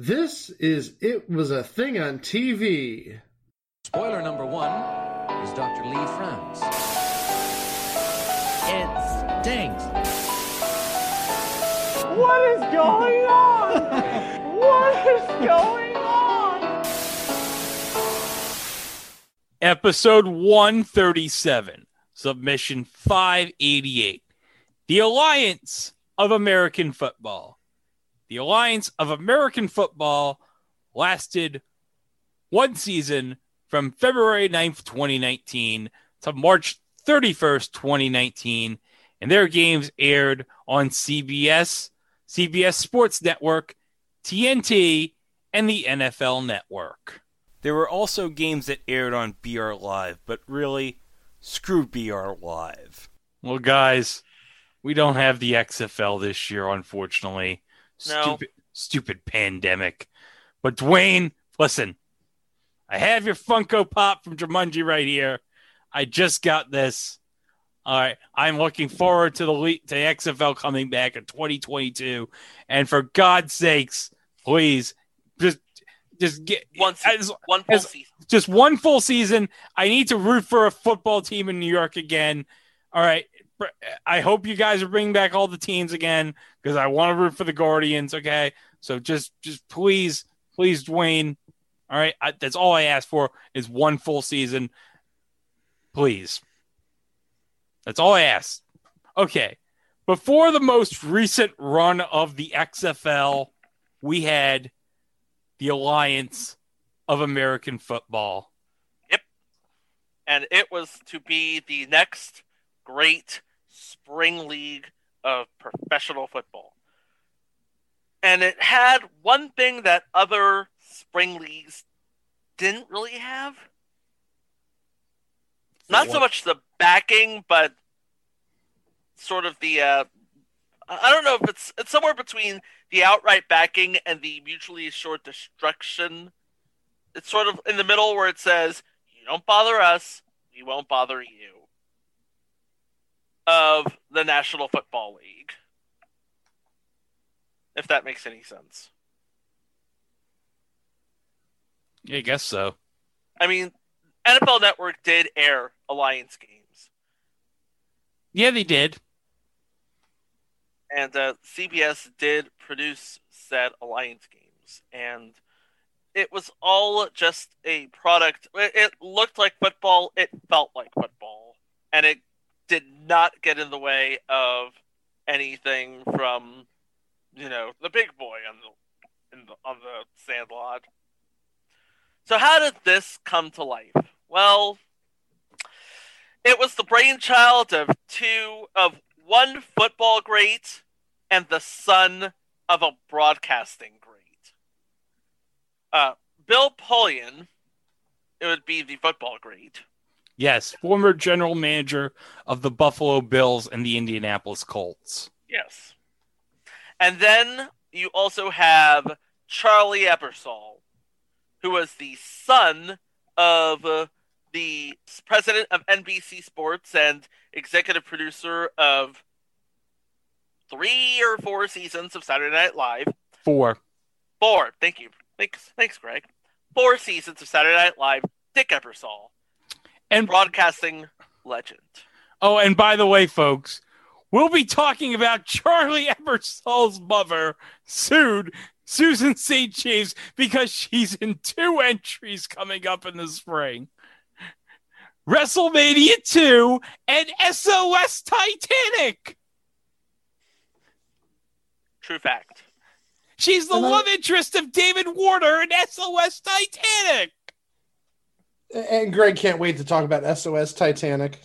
This is It Was a Thing on TV. Spoiler number one is Dr. Lee Franz. It stinks. What is going on? What is going on? Episode 137, submission 588. The Alliance of American Football. The Alliance of American Football lasted one season from February 9th, 2019 to March 31st, 2019, and their games aired on CBS, CBS Sports Network, TNT, and the NFL Network. There were also games that aired on BR Live, but really, screw BR Live. Well, guys, we don't have the XFL this year, unfortunately. No. Stupid pandemic. But, Dwayne, listen, I have your Funko Pop from Jumanji right here. I just got this. All right, I'm looking forward to the XFL coming back in 2022. And for God's sakes, please, just get one full season. Just one full season. I need to root for a football team in New York again. All right. I hope you guys are bringing back all the teams again because I want to root for the Guardians, okay? So just please, Dwayne, all right? That's all I ask for is one full season. Please. That's all I ask. Okay. Before the most recent run of the XFL, we had the Alliance of American Football. Yep. And it was to be the next great spring league of professional football. And it had one thing that other spring leagues didn't really have. Not so much the backing, but sort of the, I don't know if it's somewhere between the outright backing and the mutually assured destruction. It's sort of in the middle where it says, you don't bother us, we won't bother you. Of the National Football League. If that makes any sense. Yeah, I guess so. I mean, NFL Network did air Alliance games. Yeah, they did. And CBS did produce said Alliance games. And it was all just a product. It looked like football. It felt like football. And it did not get in the way of anything from, you know, the big boy on the Sandlot. So how did this come to life? Well, it was the brainchild of one football great and the son of a broadcasting great. Bill Polian, it would be the football great. Yes, former general manager of the Buffalo Bills and the Indianapolis Colts. Yes. And then you also have Charlie Ebersol, who was the son of the president of NBC Sports and executive producer of 3 or 4 seasons of Saturday Night Live. 4. Thank you. Thanks, Greg. 4 seasons of Saturday Night Live, Dick Ebersol. And broadcasting legend. Oh, and by the way, folks, we'll be talking about Charlie Ebersol's mother sued Susan Saint James because she's in 2 entries coming up in the spring. WrestleMania 2 and SOS Titanic. True fact. She's the love interest of David Warner in SOS Titanic. And Greg can't wait to talk about SOS Titanic.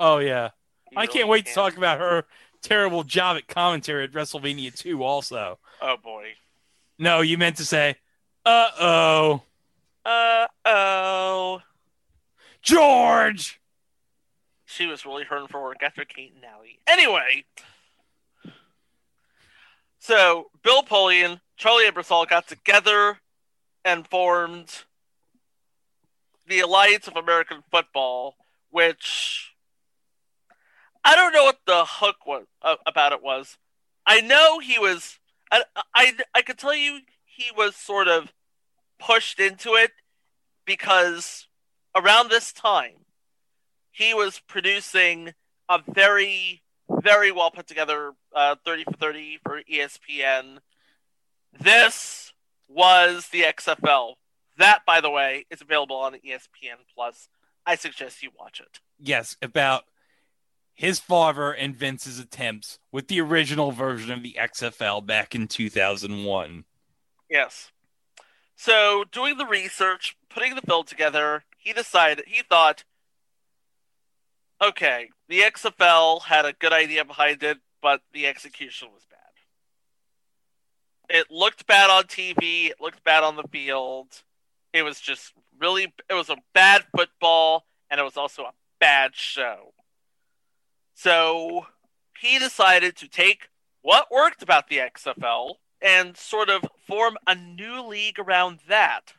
Oh, yeah. I can't wait to talk about her terrible job at commentary at WrestleMania 2 also. Oh, boy. No, you meant to say, uh-oh. Uh-oh. George! She was really hurting for work after Kate and Allie. Anyway. So, Bill Polian, Charlie Ebersol got together and formed the Alliance of American Football, which I don't know what the hook was, about it was. I know he was. I could tell you he was sort of pushed into it because around this time, he was producing a very, very well put together 30 for 30 for ESPN. This was the XFL. That, by the way, is available on ESPN+. I suggest you watch it. Yes, about his father and Vince's attempts with the original version of the XFL back in 2001. Yes. So, doing the research, putting the film together, he thought, okay, the XFL had a good idea behind it, but the execution was bad. It looked bad on TV. It looked bad on the field. It was just really, it was a bad football, and it was also a bad show. So he decided to take what worked about the XFL and sort of form a new league around that.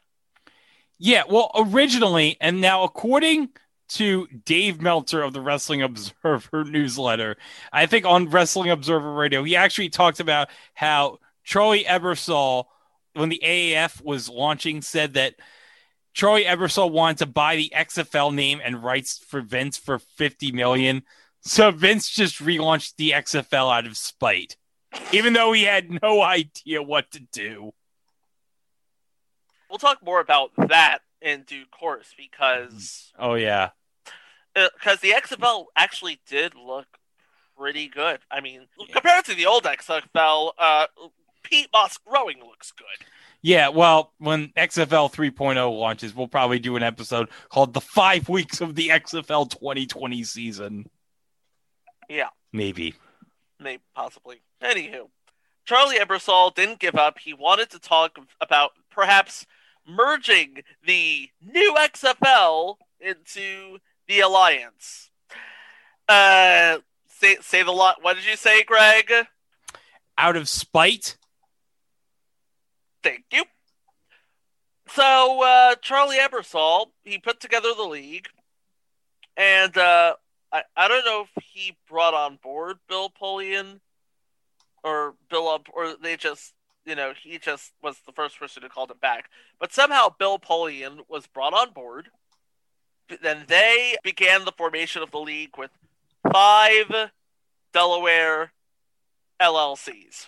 Yeah, well, originally, and now according to Dave Meltzer of the Wrestling Observer newsletter, I think on Wrestling Observer Radio, he actually talked about how Charlie Ebersol, when the AAF was launching, said that Charlie Ebersol wanted to buy the XFL name and rights for Vince for $50 million. So Vince just relaunched the XFL out of spite, even though he had no idea what to do. We'll talk more about that in due course because... Oh, yeah. Because the XFL actually did look pretty good. I mean, compared to the old XFL... Pete Moss growing looks good. Yeah, well, when XFL 3.0 launches, we'll probably do an episode called The 5 Weeks of the XFL 2020 Season. Yeah. Maybe, possibly. Anywho, Charlie Ebersol didn't give up. He wanted to talk about perhaps merging the new XFL into the Alliance. Say the lot. What did you say, Greg? Out of spite? Thank you. So, Charlie Ebersol, he put together the league, and I don't know if he brought on board Bill Polian or he just was the first person who called him back. But somehow Bill Polian was brought on board. Then they began the formation of the league with 5 Delaware LLCs.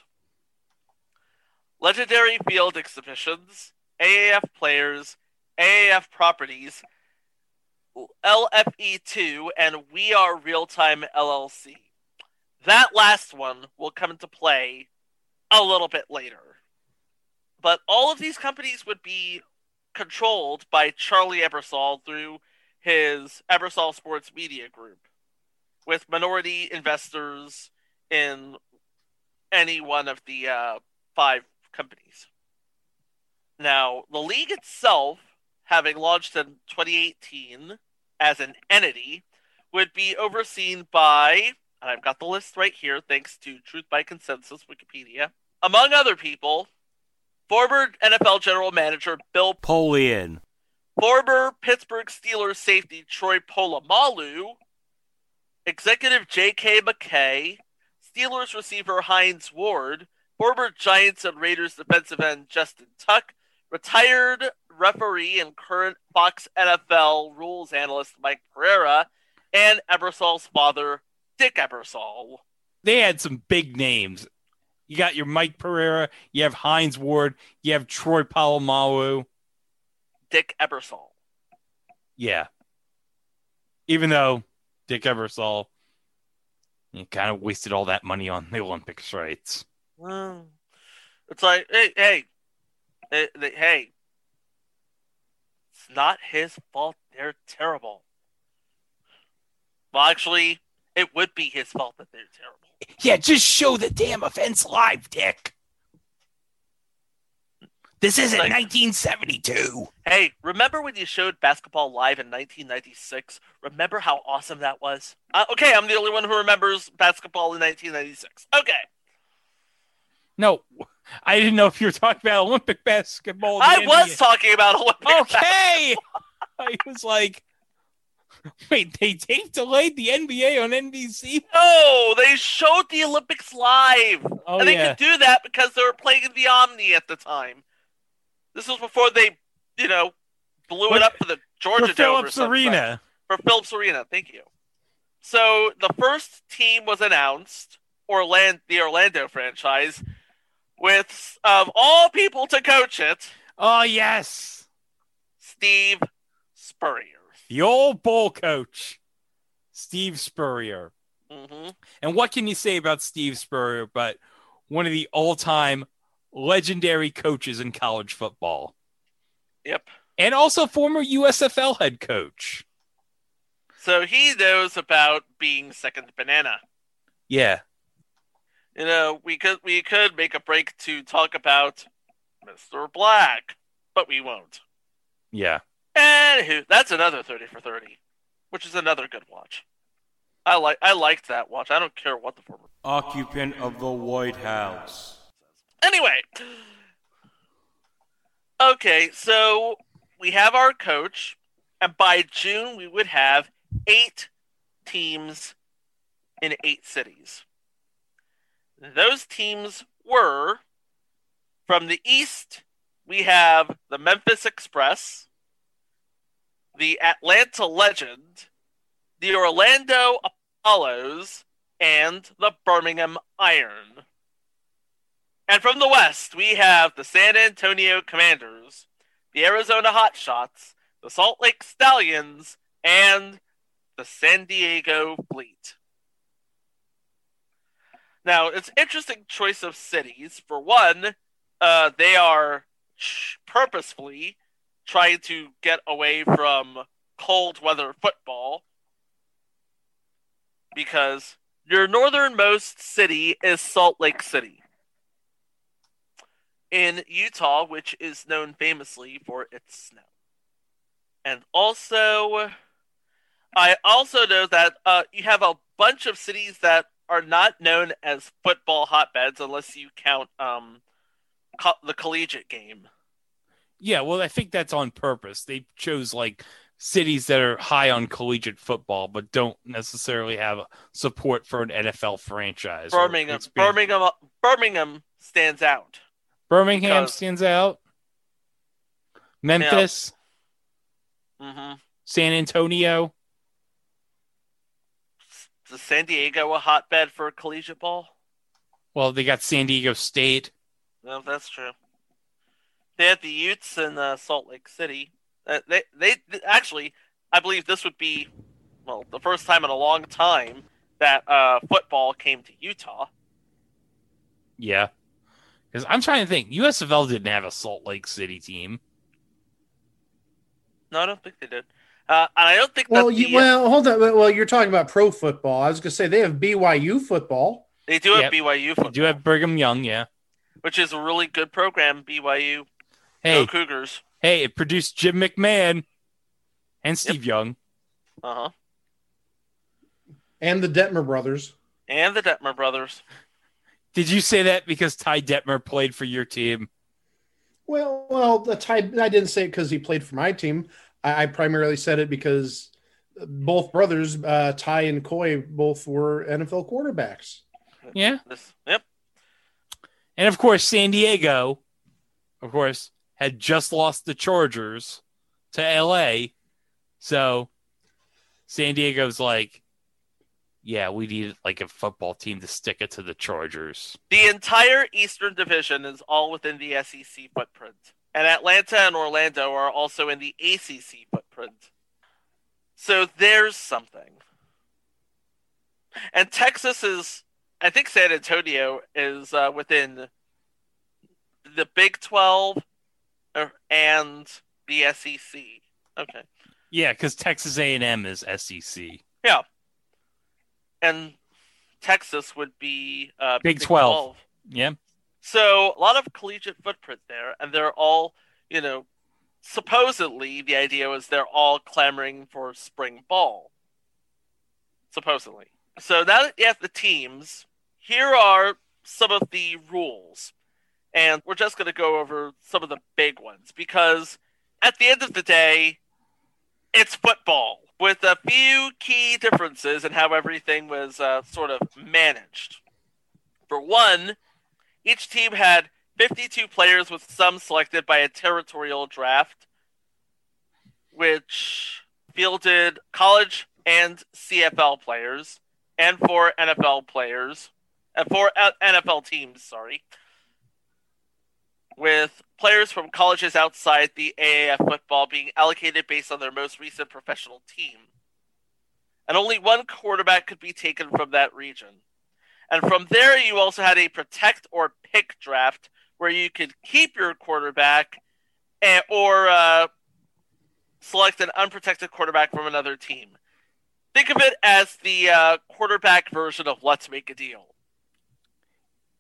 Legendary Field Exhibitions, AAF Players, AAF Properties, LFE2, and We Are Real Time LLC. That last one will come into play a little bit later. But all of these companies would be controlled by Charlie Ebersol through his Ebersol Sports Media Group, with minority investors in any one of the 5 companies. Now, the league itself, having launched in 2018 as an entity, would be overseen by, and I've got the list right here, thanks to Truth by Consensus Wikipedia, among other people, former NFL General Manager Bill Polian, former Pittsburgh Steelers safety Troy Polamalu, executive J.K. McKay, Steelers receiver Hines Ward, former Giants and Raiders defensive end Justin Tuck, retired referee and current Fox NFL rules analyst Mike Pereira, and Ebersol's father, Dick Ebersol. They had some big names. You got your Mike Pereira, you have Hines Ward, you have Troy Polamalu. Dick Ebersol. Yeah. Even though Dick Ebersol kind of wasted all that money on the Olympics rights. It's like, hey, it's not his fault they're terrible. Well, actually, it would be his fault that they're terrible. Yeah, just show the damn offense live, Dick. This isn't like 1972. Hey, remember when you showed basketball live in 1996? Remember how awesome that was? Okay, I'm the only one who remembers basketball in 1996. Okay. No, I didn't know if you were talking about Olympic basketball. I was talking about Olympic basketball. I was like, wait, they delayed the NBA on NBC? No, they showed the Olympics live. Oh, and they could do that because they were playing in the Omni at the time. This was before they, you know, blew it up for the Georgia Dome or something. For Phillips Arena, thank you. So the first team was announced, the Orlando franchise, with, of all people to coach it... Oh, yes! Steve Spurrier. The old bowl coach, Steve Spurrier. Mm-hmm. And what can you say about Steve Spurrier but one of the all-time legendary coaches in college football? Yep. And also former USFL head coach. So he knows about being second banana. Yeah. You know, we could make a break to talk about Mr. Black, but we won't. Yeah. Anywho, that's another 30 for 30, which is another good watch. I liked that watch. I don't care what the former occupant of the White House. Anyway. Okay, so we have our coach, and by June we would have 8 teams in 8 cities. Those teams were, from the East, we have the Memphis Express, the Atlanta Legend, the Orlando Apollos, and the Birmingham Iron. And from the West, we have the San Antonio Commanders, the Arizona Hotshots, the Salt Lake Stallions, and the San Diego Fleet. Now, it's an interesting choice of cities. For one, they are purposefully trying to get away from cold weather football because your northernmost city is Salt Lake City in Utah, which is known famously for its snow. And also, I also know that you have a bunch of cities that are not known as football hotbeds unless you count the collegiate game. Yeah, well, I think that's on purpose. They chose, like, cities that are high on collegiate football but don't necessarily have support for an NFL franchise. Birmingham stands out. Stands out. Memphis. Yeah. Mm-hmm. San Antonio. Is San Diego a hotbed for collegiate ball? Well, they got San Diego State. No, that's true. They had the Utes in Salt Lake City. Actually, I believe this would be, well, the first time in a long time that football came to Utah. Yeah. Because I'm trying to think. USFL didn't have a Salt Lake City team. No, I don't think they did. And I don't think that hold on. Well, you're talking about pro football. I was going to say they have BYU football. They do have BYU football. They do have Brigham Young, yeah. Which is a really good program, BYU. Hey, go Cougars. Hey, it produced Jim McMahon and Steve Young. Uh-huh. And the Detmer brothers. Did you say that because Ty Detmer played for your team? Well, I didn't say it because he played for my team. I primarily said it because both brothers, Ty and Coy, both were NFL quarterbacks. Yeah. Yep. And, of course, San Diego, of course, had just lost the Chargers to L.A. So San Diego's like, yeah, we need like a football team to stick it to the Chargers. The entire Eastern Division is all within the SEC footprint. And Atlanta and Orlando are also in the ACC footprint. So there's something. And Texas is, I think San Antonio is within the Big 12 and the SEC. Okay. Yeah, because Texas A&M is SEC. Yeah. And Texas would be Big 12. Yeah. So a lot of collegiate footprint there, and they're all, you know, supposedly the idea was they're all clamoring for spring ball. Supposedly. So now that you have the teams, here are some of the rules. And we're just going to go over some of the big ones, because at the end of the day, it's football with a few key differences in how everything was sort of managed. For one, each team had 52 players, with some selected by a territorial draft, which fielded college and CFL players, and four NFL teams, with players from colleges outside the AAF football being allocated based on their most recent professional team. And only one quarterback could be taken from that region. And from there, you also had a protect or pick draft where you could keep your quarterback or select an unprotected quarterback from another team. Think of it as the quarterback version of Let's Make a Deal.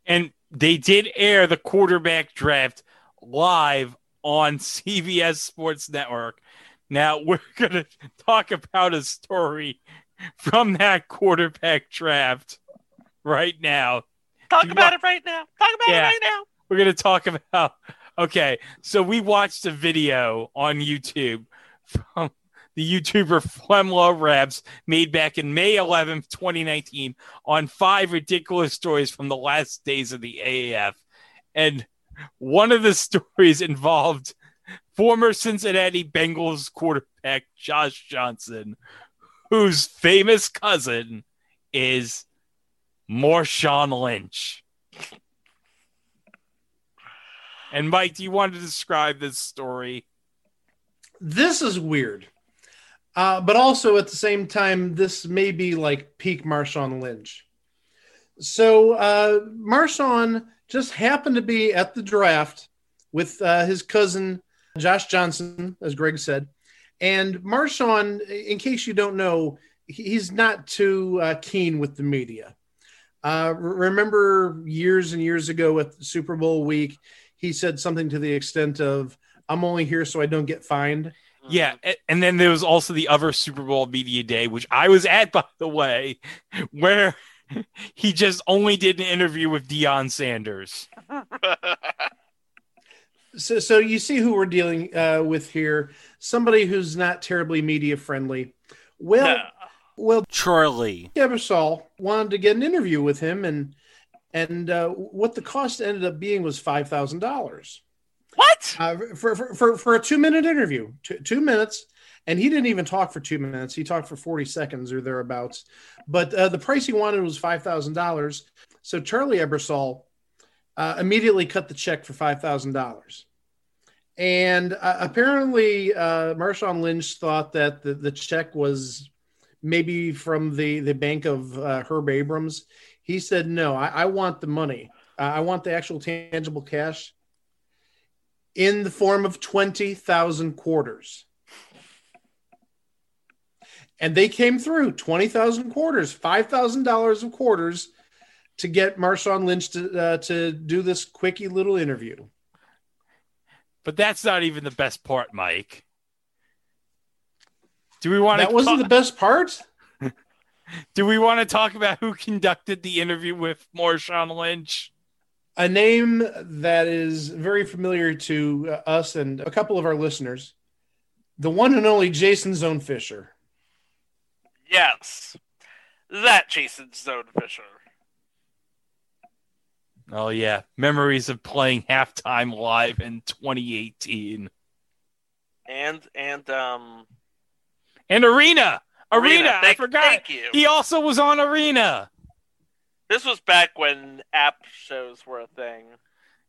And they did air the quarterback draft live on CBS Sports Network. Now, we're going to talk about a story from that quarterback draft right now. Talk about it right now. We're going to talk about... Okay, so we watched a video on YouTube from the YouTuber Flem Lo Raps made back in May 11th, 2019 on 5 ridiculous stories from the last days of the AAF. And one of the stories involved former Cincinnati Bengals quarterback Josh Johnson, whose famous cousin is Marshawn Lynch. And Mike, do you want to describe this story? This is weird. But also at the same time, this may be like peak Marshawn Lynch. So Marshawn just happened to be at the draft with his cousin, Josh Johnson, as Greg said. And Marshawn, in case you don't know, he's not too keen with the media. Remember years and years ago at Super Bowl week, he said something to the extent of, "I'm only here so I don't get fined." Yeah, and then there was also the other Super Bowl media day, which I was at, by the way, where he just only did an interview with Deion Sanders. So you see who we're dealing with here. Somebody who's not terribly media friendly. Well, Charlie Ebersol wanted to get an interview with him, and what the cost ended up being was $5,000. What? For a 2-minute interview, 2 minutes. And he didn't even talk for 2 minutes. He talked for 40 seconds or thereabouts. But the price he wanted was $5,000. So Charlie Ebersol immediately cut the check for $5,000. And apparently Marshawn Lynch thought that the check was maybe from the bank of Herb Abrams. He said, "No, I want the money. I want the actual tangible cash." In the form of 20,000 quarters. And they came through 20,000 quarters, $5,000 of quarters to get Marshawn Lynch to do this quickie little interview. But that's not even the best part, Mike. Do we want to? That wasn't the best part? Do we want to talk about who conducted the interview with Marshawn Lynch? A name that is very familiar to us and a couple of our listeners, the one and only Jason Zone Fisher. Yes, that Jason Zone Fisher. Oh, yeah. Memories of playing halftime live in 2018. And Arena. Thank you. He also was on Arena. This was back when app shows were a thing.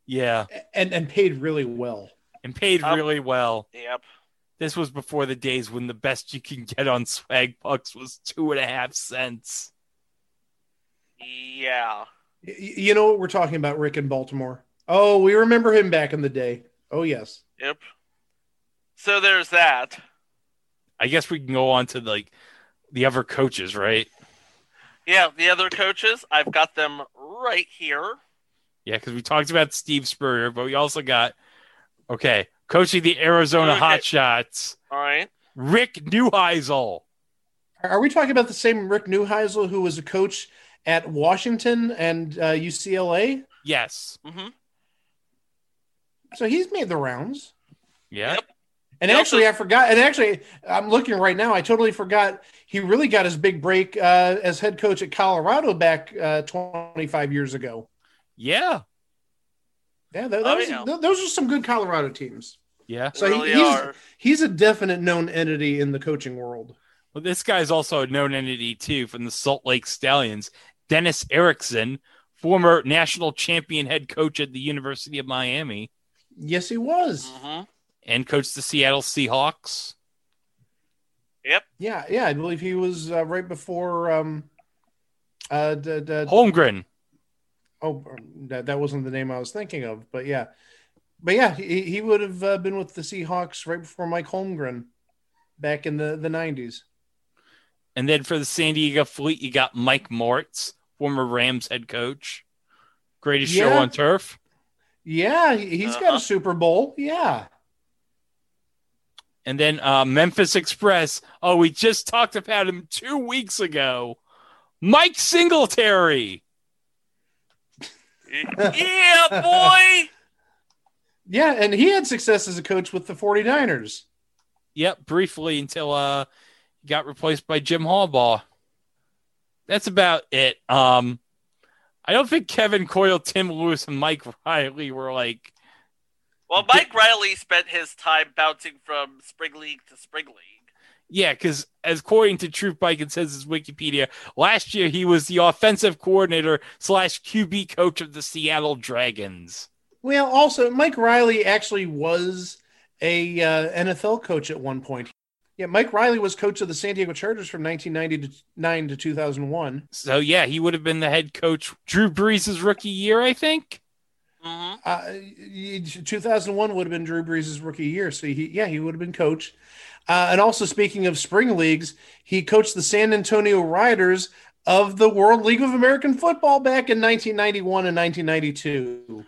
Yeah. And paid really well. Yep. This was before the days when the best you can get on swag bucks was 2.5 cents. Yeah. You know what we're talking about, Rick, in Baltimore? Oh, we remember him back in the day. Oh, yes. Yep. So there's that. I guess we can go on to the other coaches, right? Yeah, the other coaches, I've got them right here. Yeah, because we talked about Steve Spurrier, but we also got, coaching the Arizona Hotshots. All right. Rick Neuheisel. Are we talking about the same Rick Neuheisel who was a coach at Washington and UCLA? Yes. Mm-hmm. So he's made the rounds. Yeah. Yep. And actually, I forgot. And actually, I'm looking right now. I totally forgot. He really got his big break as head coach at Colorado back 25 years ago. Yeah. Yeah, those are some good Colorado teams. Yeah. So really he's a definite known entity in the coaching world. Well, this guy's also a known entity, too, from the Salt Lake Stallions. Dennis Erickson, former national champion head coach at the University of Miami. Yes, he was. Uh-huh. And coached the Seattle Seahawks. Yep. Yeah, I believe he was right before Holmgren. Oh, that wasn't the name I was thinking of, but yeah. But yeah, he would have been with the Seahawks right before Mike Holmgren back in the 90s. And then for the San Diego Fleet, you got Mike Martz, former Rams head coach. Greatest show on turf. Yeah, he's got a Super Bowl. Yeah. And then Memphis Express. Oh, we just talked about him 2 weeks ago. Mike Singletary. Yeah, boy. Yeah, and he had success as a coach with the 49ers. Yep, briefly until he got replaced by Jim Harbaugh. That's about it. I don't think Kevin Coyle, Tim Lewis, and Mike Riley were like... Well, Mike Riley spent his time bouncing from Spring League to Spring League. Yeah, because as according to Truth by Consensus Wikipedia, last year he was the offensive coordinator / QB coach of the Seattle Dragons. Well, also, Mike Riley actually was a NFL coach at one point. Yeah, Mike Riley was coach of the San Diego Chargers from 1999 to 2001. So, yeah, he would have been the head coach Drew Brees' rookie year, I think. Mm-hmm. 2001 would have been Drew Brees' rookie year. So, he would have been coach. And also, speaking of spring leagues, he coached the San Antonio Riders of the World League of American Football back in 1991 and 1992.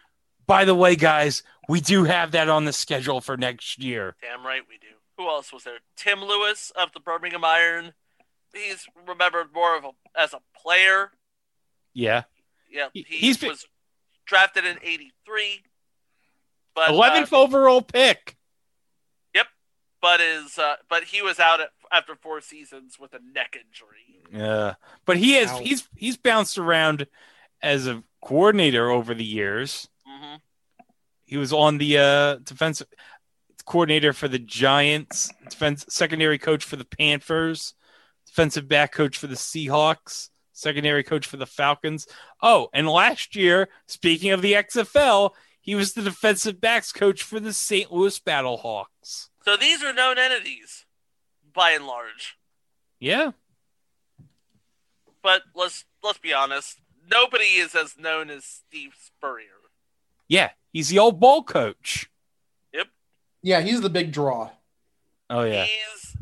By the way, guys, we do have that on the schedule for next year. Damn right we do. Who else was there? Tim Lewis of the Birmingham Iron. He's remembered more of as a player. Yeah. Yeah. He was drafted in 1983. 11th overall pick. Yep. But he was out after 4 seasons with a neck injury. Yeah. But he's bounced around as a coordinator over the years. Mm-hmm. He was on the defensive coordinator for the Giants, defense secondary coach for the Panthers, defensive back coach for the Seahawks, secondary coach for the Falcons. Oh, and last year, speaking of the XFL, he was the defensive backs coach for the St. Louis Battlehawks. So these are known entities, by and large. Yeah. But let's be honest, nobody is as known as Steve Spurrier. Yeah, he's the old ball coach. Yeah, he's the big draw. Oh, yeah.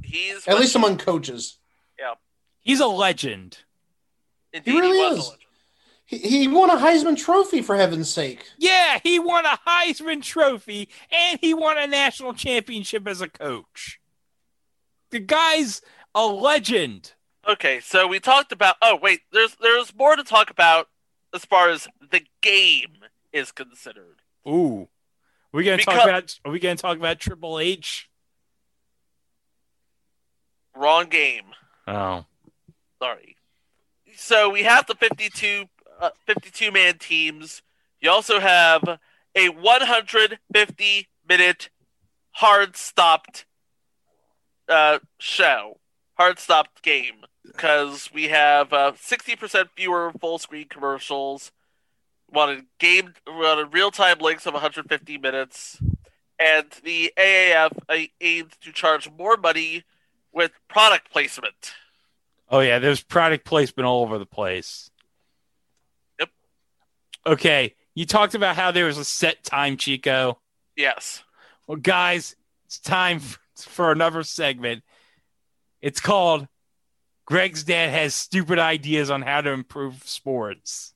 He's at least among coaches. Yeah. He's a legend. Indeed, he really is. A legend. He won a Heisman Trophy, for heaven's sake. Yeah, he won a Heisman Trophy, and he won a national championship as a coach. The guy's a legend. Okay, so we talked about... Oh, wait, there's more to talk about as far as the game is considered. Ooh. Are we going to talk about Triple H? Wrong game. Oh, sorry. So we have the 52-man teams. You also have a 150-minute hard-stopped show, hard-stopped game, because we have 60% fewer full-screen commercials. Wanted real-time lengths of 150 minutes, and the AAF aimed to charge more money with product placement. Oh, yeah, there's product placement all over the place. Yep. Okay, you talked about how there was a set time, Chico. Yes. Well, guys, it's time for another segment. It's called Greg's Dad Has Stupid Ideas on How to Improve Sports.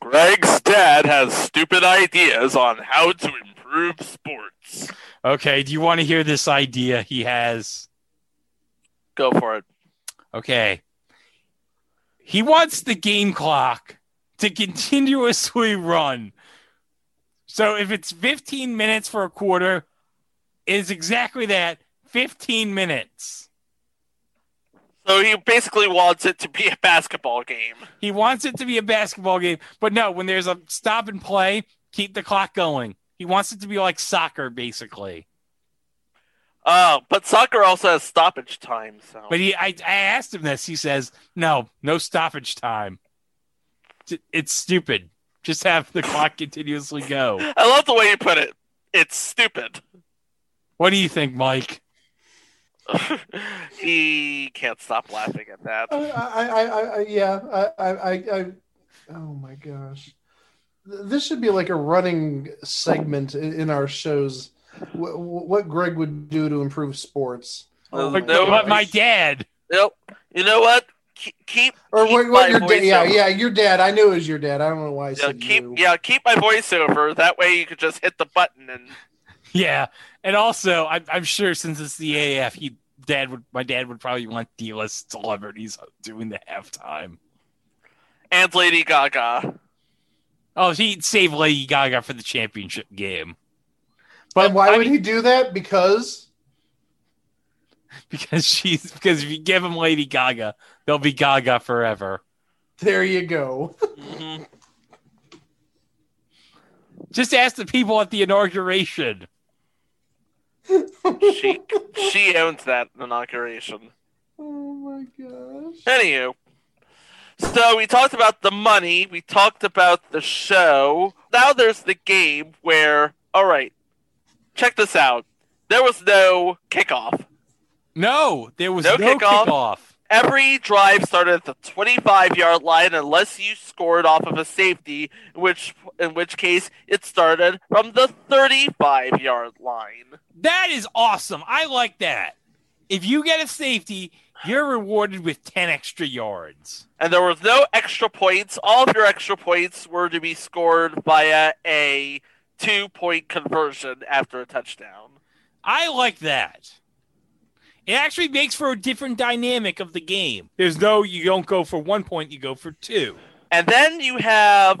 Greg's dad has stupid ideas on how to improve sports. Okay, do you want to hear this idea he has? Go for it. Okay. He wants the game clock to continuously run. So if it's 15 minutes for a quarter, it's exactly that, 15 minutes. So he basically wants it to be a basketball game. He wants it to be a basketball game. But no, when there's a stop and play, Keep the clock going. He wants it to be like soccer, basically. But soccer also has stoppage time. So, but I asked him this. He says, no stoppage time. It's stupid. Just have the clock continuously go. I love the way you put it. It's stupid. What do you think, Mike? He can't stop laughing at that. Oh my gosh. This should be like a running segment in our shows. What Greg would do to improve sports. My dad. Nope. You know what? Keep your dad. Yeah, your dad. I knew it was your dad. I don't know why I said you. Yeah, keep my voiceover. That way you could just hit the button and. Yeah, and also I'm sure since it's the AAF, my dad would probably want D-list celebrities doing the halftime. And Lady Gaga. Oh, he'd save Lady Gaga for the championship game. But and why would he do that? Because if you give him Lady Gaga, they'll be Gaga forever. There you go. Mm-hmm. Just ask the people at the inauguration. She owns that inauguration. Oh my gosh. Anywho. So we talked about the money. We talked about the show. Now there's the game where, all right, check this out. There was no kickoff. No, there was no kickoff. Every drive started at the 25-yard line unless you scored off of a safety, in which case it started from the 35-yard line. That is awesome. I like that. If you get a safety, you're rewarded with 10 extra yards. And there was no extra points. All of your extra points were to be scored via a two-point conversion after a touchdown. I like that. It actually makes for a different dynamic of the game. There's no, you don't go for 1 point, you go for two. And then you have,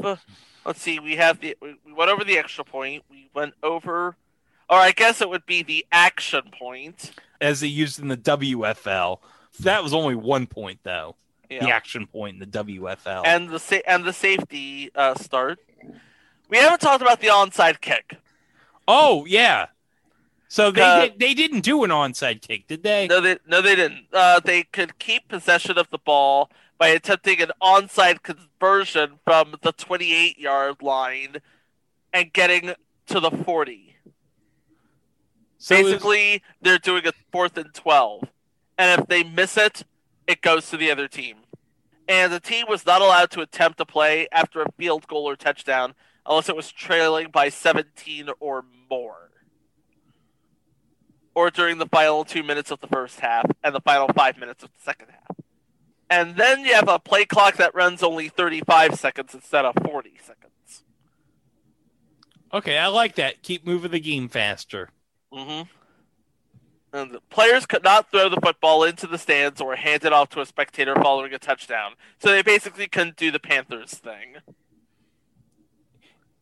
we went over the extra point. We went over, or I guess it would be the action point. As they used in the WFL. That was only 1 point, though. Yeah. The action point in the WFL. And the safety start. We haven't talked about the onside kick. Oh, yeah. So they didn't do an onside kick, did they? No, they didn't. They could keep possession of the ball by attempting an onside conversion from the 28-yard line and getting to the 40. So basically, they're doing a 4th and 12. And if they miss it, it goes to the other team. And the team was not allowed to attempt a play after a field goal or touchdown unless it was trailing by 17 or more. Or during the final 2 minutes of the first half and the final 5 minutes of the second half. And then you have a play clock that runs only 35 seconds instead of 40 seconds. Okay, I like that. Keep moving the game faster. Mm-hmm. And the players could not throw the football into the stands or hand it off to a spectator following a touchdown. So they basically couldn't do the Panthers thing.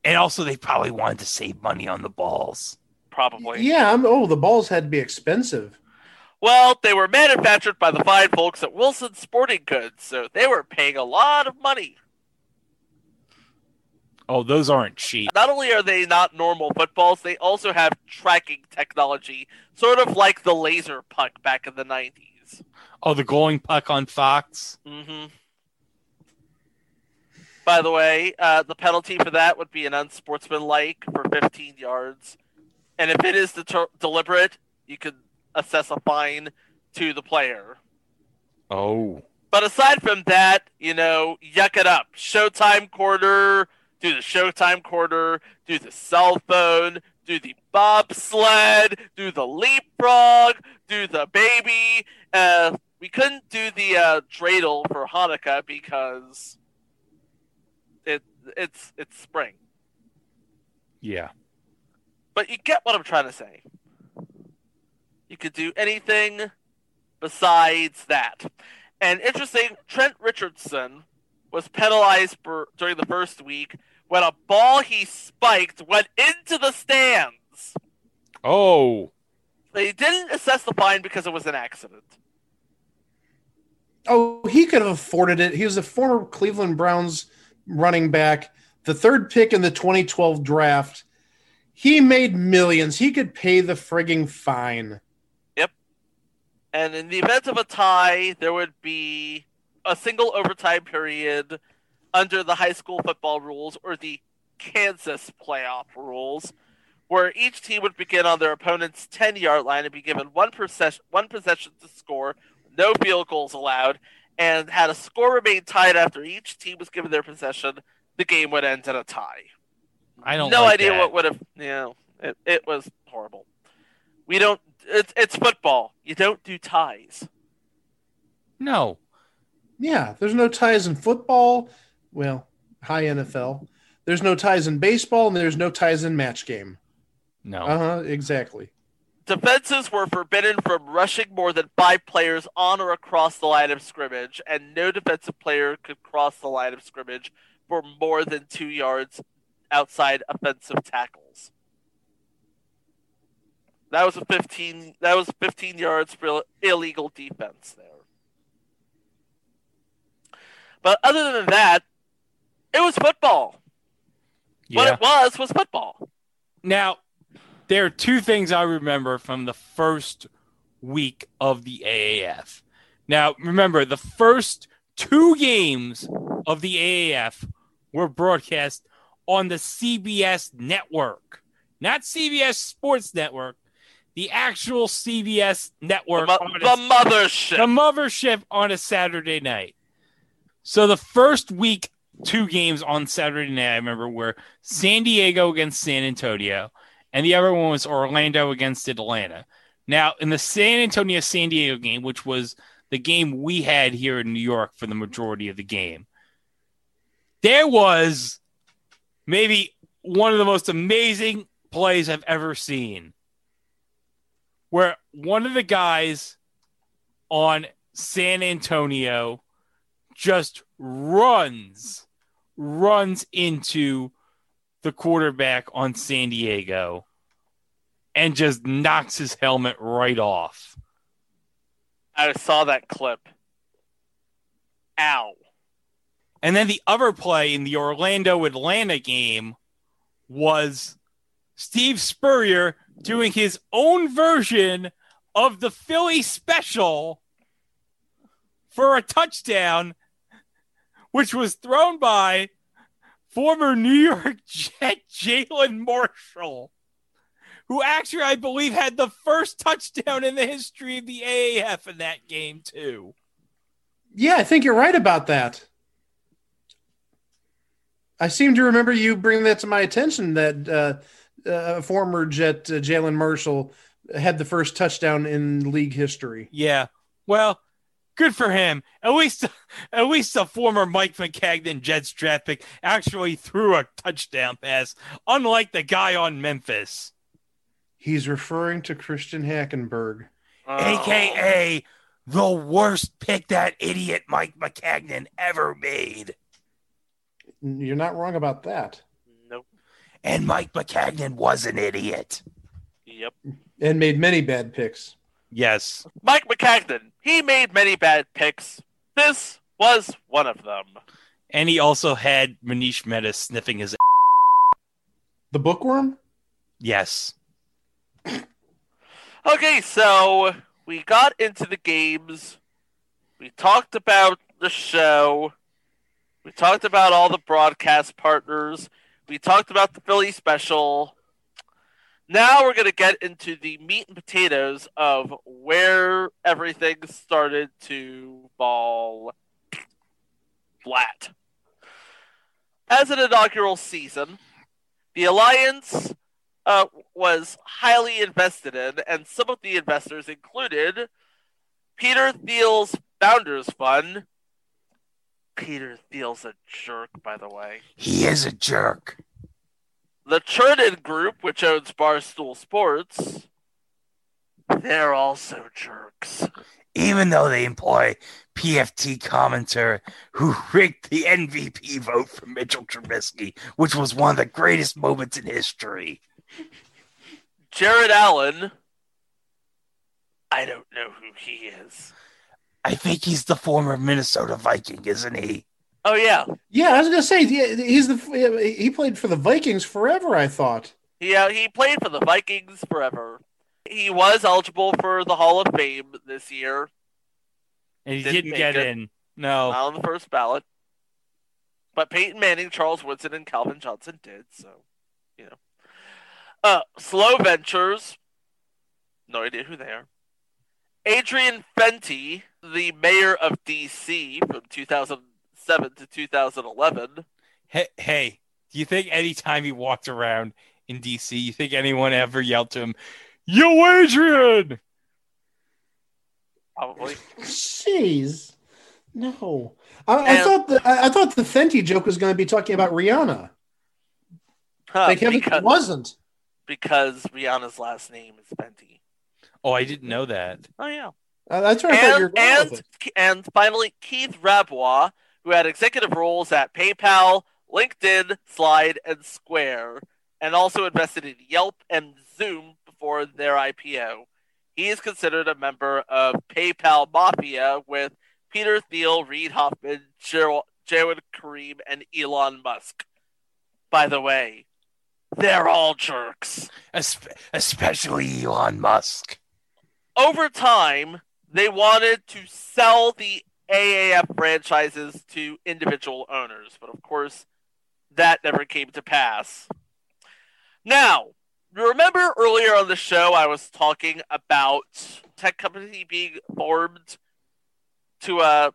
And also they probably wanted to save money on the balls. Probably. Yeah, the balls had to be expensive. Well, they were manufactured by the fine folks at Wilson Sporting Goods, so they were paying a lot of money. Oh, those aren't cheap. Not only are they not normal footballs, they also have tracking technology, sort of like the laser puck back in the 90s. Oh, the glowing puck on Fox? Mm-hmm. By the way, the penalty for that would be an unsportsmanlike for 15 yards. And if it is deliberate, you could assess a fine to the player. Oh. But aside from that, yuck it up. Showtime quarter, do the showtime quarter, do the cell phone, do the bobsled, do the leapfrog, do the baby. We couldn't do the dreidel for Hanukkah because it's spring. Yeah. But you get what I'm trying to say. You could do anything besides that. And interesting, Trent Richardson was penalized during the first week when a ball he spiked went into the stands. Oh. They didn't assess the fine because it was an accident. Oh, he could have afforded it. He was a former Cleveland Browns running back. the third pick in the 2012 draft. He made millions. He could pay the frigging fine. Yep. And in the event of a tie, there would be a single overtime period under the high school football rules or the Kansas playoff rules, where each team would begin on their opponent's 10-yard line and be given one possession to score, no field goals allowed, and had a score remain tied after each team was given their possession, the game would end in a tie. I don't no like idea that. What would have. You know, it was horrible. We don't. It's football. You don't do ties. No. Yeah, there's no ties in football. Well, high NFL. There's no ties in baseball, and there's no ties in match game. No. Uh-huh, exactly. Defenses were forbidden from rushing more than 5 players on or across the line of scrimmage, and no defensive player could cross the line of scrimmage for more than 2 yards outside offensive tackles. That was 15 yards for illegal defense there. But other than that, it was football. Yeah. What it was football. Now, there are 2 things I remember from the first week of the AAF. Now, remember, the first 2 games of the AAF were broadcast on the CBS network. Not CBS Sports Network, the actual CBS network. The mothership. The mothership on a Saturday night. So the first week, 2 games on Saturday night, I remember, were San Diego against San Antonio, and the other one was Orlando against Atlanta. Now, in the San Antonio-San Diego game, which was the game we had here in New York for the majority of the game, there was maybe one of the most amazing plays I've ever seen, where one of the guys on San Antonio just runs into the quarterback on San Diego and just knocks his helmet right off. I saw that clip. Ow. And then the other play in the Orlando-Atlanta game was Steve Spurrier doing his own version of the Philly special for a touchdown, which was thrown by former New York Jet Jalin Marshall, who actually, I believe, had the first touchdown in the history of the AAF in that game, too. Yeah, I think you're right about that. I seem to remember you bringing that to my attention, that former Jet Jalin Marshall had the first touchdown in league history. Yeah, well, good for him. At least the former Mike McCagden Jets draft pick actually threw a touchdown pass, unlike the guy on Memphis. He's referring to Christian Hackenberg. Oh. A.K.A. the worst pick that idiot Mike McCagden ever made. You're not wrong about that. Nope. And Mike McCagden was an idiot. Yep. And made many bad picks. Yes. Mike McCagden, he made many bad picks. This was one of them. And he also had Manish Mehta sniffing his The bookworm? Yes. Okay, so we got into the games. We talked about the show. We talked about all the broadcast partners. We talked about the Philly special. Now we're going to get into the meat and potatoes of where everything started to fall flat. As an inaugural season, the Alliance was highly invested in, and some of the investors included Peter Thiel's Founders Fund. Peter Thiel's a jerk, by the way. He is a jerk. The Chernin Group, which owns Barstool Sports, they're also jerks. Even though they employ PFT commenter who rigged the MVP vote for Mitchell Trubisky, which was one of the greatest moments in history. Jared Allen, I don't know who he is. I think he's the former Minnesota Viking, isn't he? Oh, yeah. Yeah, I was going to say, he played for the Vikings forever, I thought. Yeah, he played for the Vikings forever. He was eligible for the Hall of Fame this year. And he didn't get in. No. Not on the first ballot. But Peyton Manning, Charles Woodson, and Calvin Johnson did, so, you know. Slow Ventures. No idea who they are. Adrian Fenty, the mayor of D.C. from 2007 to 2011. Hey, do you think any time he walked around in D.C., you think anyone ever yelled to him, "Yo, Adrian"? Probably. Jeez, no. I thought the Fenty joke was going to be talking about Rihanna. It wasn't. Because Rihanna's last name is Fenty. Oh, I didn't know that. Oh, yeah. That's right. And finally, Keith Rabois, who had executive roles at PayPal, LinkedIn, Slide, and Square, and also invested in Yelp and Zoom before their IPO. He is considered a member of PayPal Mafia with Peter Thiel, Reid Hoffman, Jawad Karim, and Elon Musk. By the way, they're all jerks. Especially Elon Musk. Over time, they wanted to sell the AAF franchises to individual owners, but of course, that never came to pass. Now, remember earlier on the show, I was talking about tech company being formed to run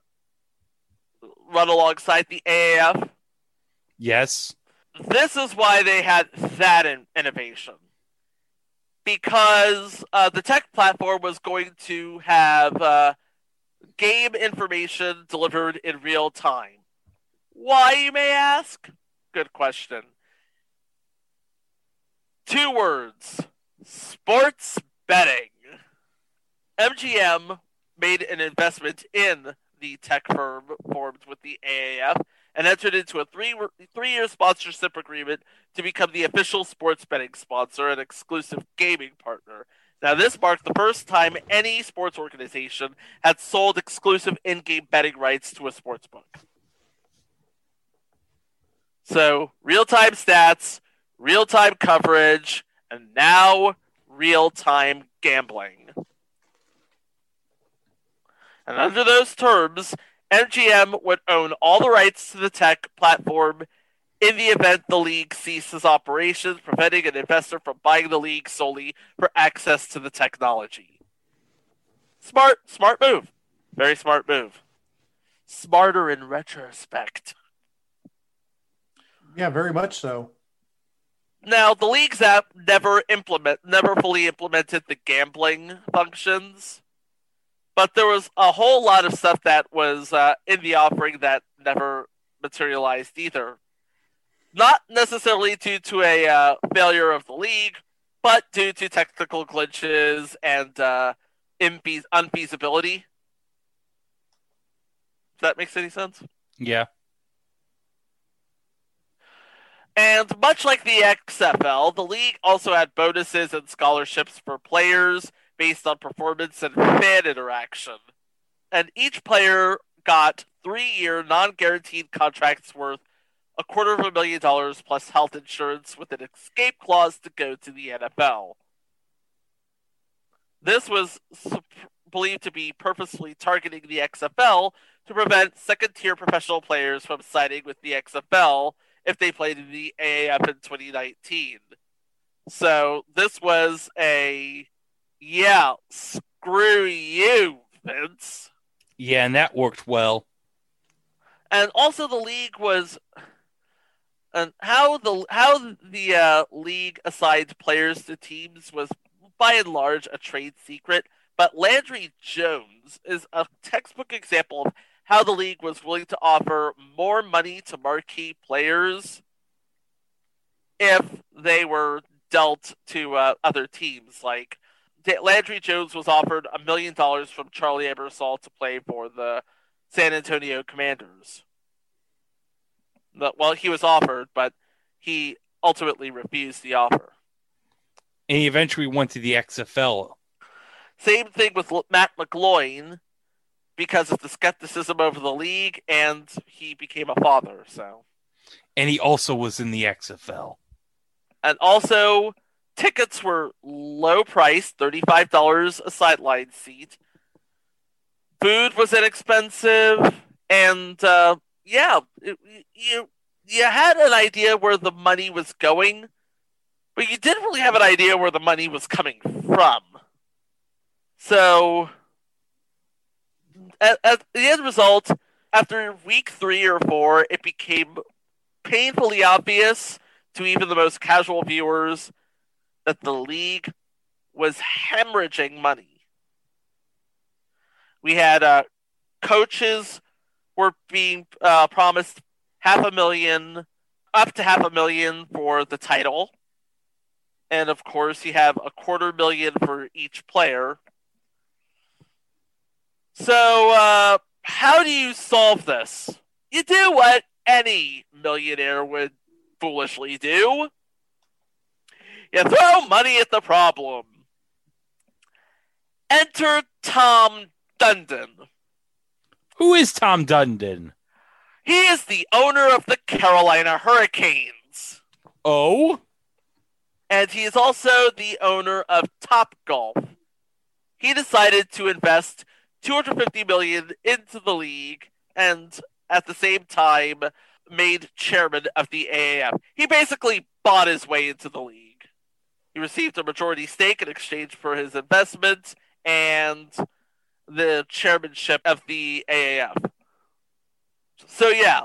alongside the AAF? Yes. This is why they had that innovation. Because the tech platform was going to have game information delivered in real time. Why, you may ask? Good question. Two words. Sports betting. MGM made an investment in the tech firm formed with the AAF and entered into a three-year sponsorship agreement to become the official sports betting sponsor and exclusive gaming partner. Now, this marked the first time any sports organization had sold exclusive in-game betting rights to a sports book. So, real-time stats, real-time coverage, and now real-time gambling. And under those terms, MGM would own all the rights to the tech platform in the event the league ceases operations, preventing an investor from buying the league solely for access to the technology. Smart move. Very smart move. Smarter in retrospect. Yeah, very much so. Now, the league's app never fully implemented the gambling functions. But there was a whole lot of stuff that was in the offering that never materialized either. Not necessarily due to a failure of the league, but due to technical glitches and unfeasibility. If that makes any sense? Yeah. And much like the XFL, the league also had bonuses and scholarships for players based on performance and fan interaction. And each player got 3-year non-guaranteed contracts worth $250,000 plus health insurance with an escape clause to go to the NFL. This was believed to be purposely targeting the XFL to prevent second-tier professional players from signing with the XFL if they played in the AAF in 2019. So this was a... yeah, screw you, Vince. Yeah, and that worked well. And also, the league was, and how the league assigned players to teams was by and large a trade secret. But Landry Jones is a textbook example of how the league was willing to offer more money to marquee players if they were dealt to other teams, like. Landry Jones was offered $1 million from Charlie Ebersol to play for the San Antonio Commanders. Well, he was offered, but he ultimately refused the offer. And he eventually went to the XFL. Same thing with Matt McGloin. because of the skepticism over the league, and he became a father. So, and he also was in the XFL. And also, tickets were low priced, $35 a sideline seat. Food was inexpensive, and you had an idea where the money was going, but you didn't really have an idea where the money was coming from. So, at the end result, after week 3 or 4, it became painfully obvious to even the most casual viewers that the league was hemorrhaging money. We had coaches were being promised $500,000, up to $500,000 for the title. And of course, you have $250,000 for each player. So, how do you solve this? You do what any millionaire would foolishly do. You throw money at the problem. Enter Tom Dundon. Who is Tom Dundon? He is the owner of the Carolina Hurricanes. Oh? And he is also the owner of Topgolf. He decided to invest $250 million into the league, and at the same time made chairman of the AAF. He basically bought his way into the league. He received a majority stake in exchange for his investment and the chairmanship of the AAF. So yeah,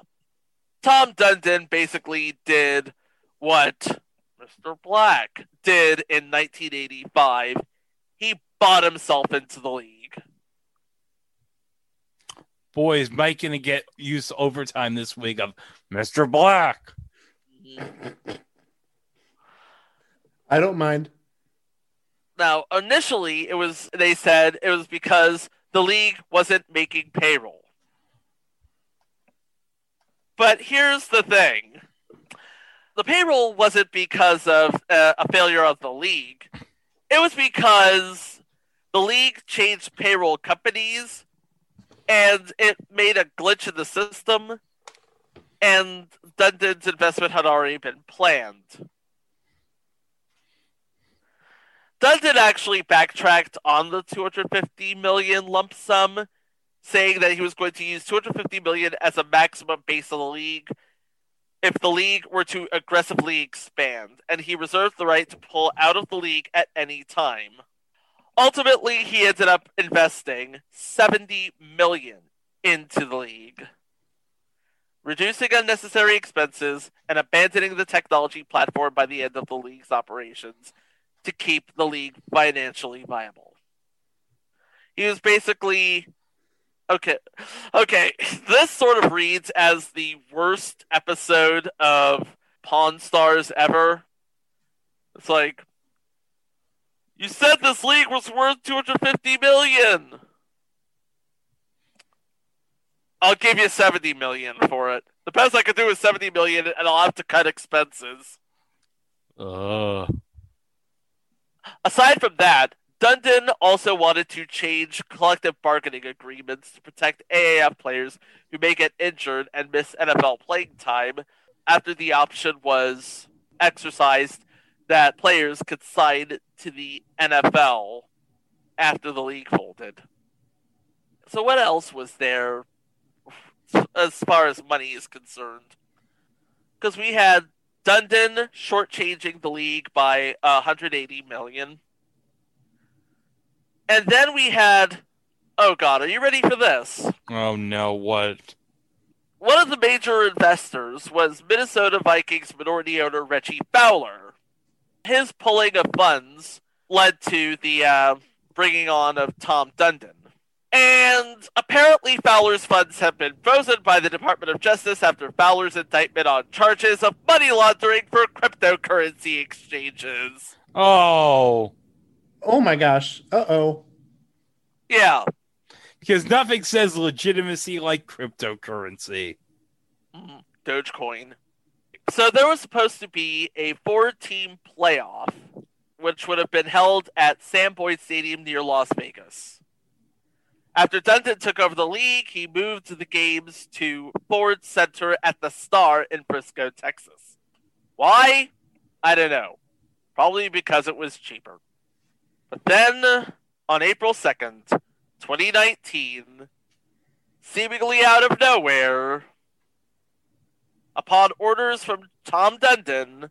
Tom Dundon basically did what Mr. Black did in 1985. He bought himself into the league. Boy, is Mike going to get used to overtime this week of Mr. Black? I don't mind. Now, initially, they said it was because the league wasn't making payroll. But here's the thing. The payroll wasn't because of a failure of the league. It was because the league changed payroll companies, and it made a glitch in the system, and Dundon's investment had already been planned. Dundon actually backtracked on the $250 million lump sum, saying that he was going to use $250 million as a maximum base of the league if the league were to aggressively expand, and he reserved the right to pull out of the league at any time. Ultimately, he ended up investing $70 million into the league, reducing unnecessary expenses and abandoning the technology platform by the end of the league's operations to keep the league financially viable. He was basically... Okay, this sort of reads as the worst episode of Pawn Stars ever. It's like, you said this league was worth $250 million. I'll give you $70 million for it. The best I could do is $70 million, and I'll have to cut expenses. Aside from that, Dundon also wanted to change collective bargaining agreements to protect AAF players who may get injured and miss NFL playing time after the option was exercised that players could sign to the NFL after the league folded. So what else was there as far as money is concerned? Because we had Dundon shortchanging the league by $180 million. And then we had... Oh, God, are you ready for this? Oh, no, what? One of the major investors was Minnesota Vikings minority owner Reggie Fowler. His pulling of funds led to the bringing on of Tom Dundon. And apparently Fowler's funds have been frozen by the Department of Justice after Fowler's indictment on charges of money laundering for cryptocurrency exchanges. Oh my gosh. Uh-oh. Yeah. Because nothing says legitimacy like cryptocurrency. Dogecoin. So there was supposed to be a 4-team playoff, which would have been held at Sam Boyd Stadium near Las Vegas. After Dundon took over the league, he moved the games to Ford Center at the Star in Frisco, Texas. Why? I don't know. Probably because it was cheaper. But then, on April 2nd, 2019, seemingly out of nowhere, upon orders from Tom Dundon,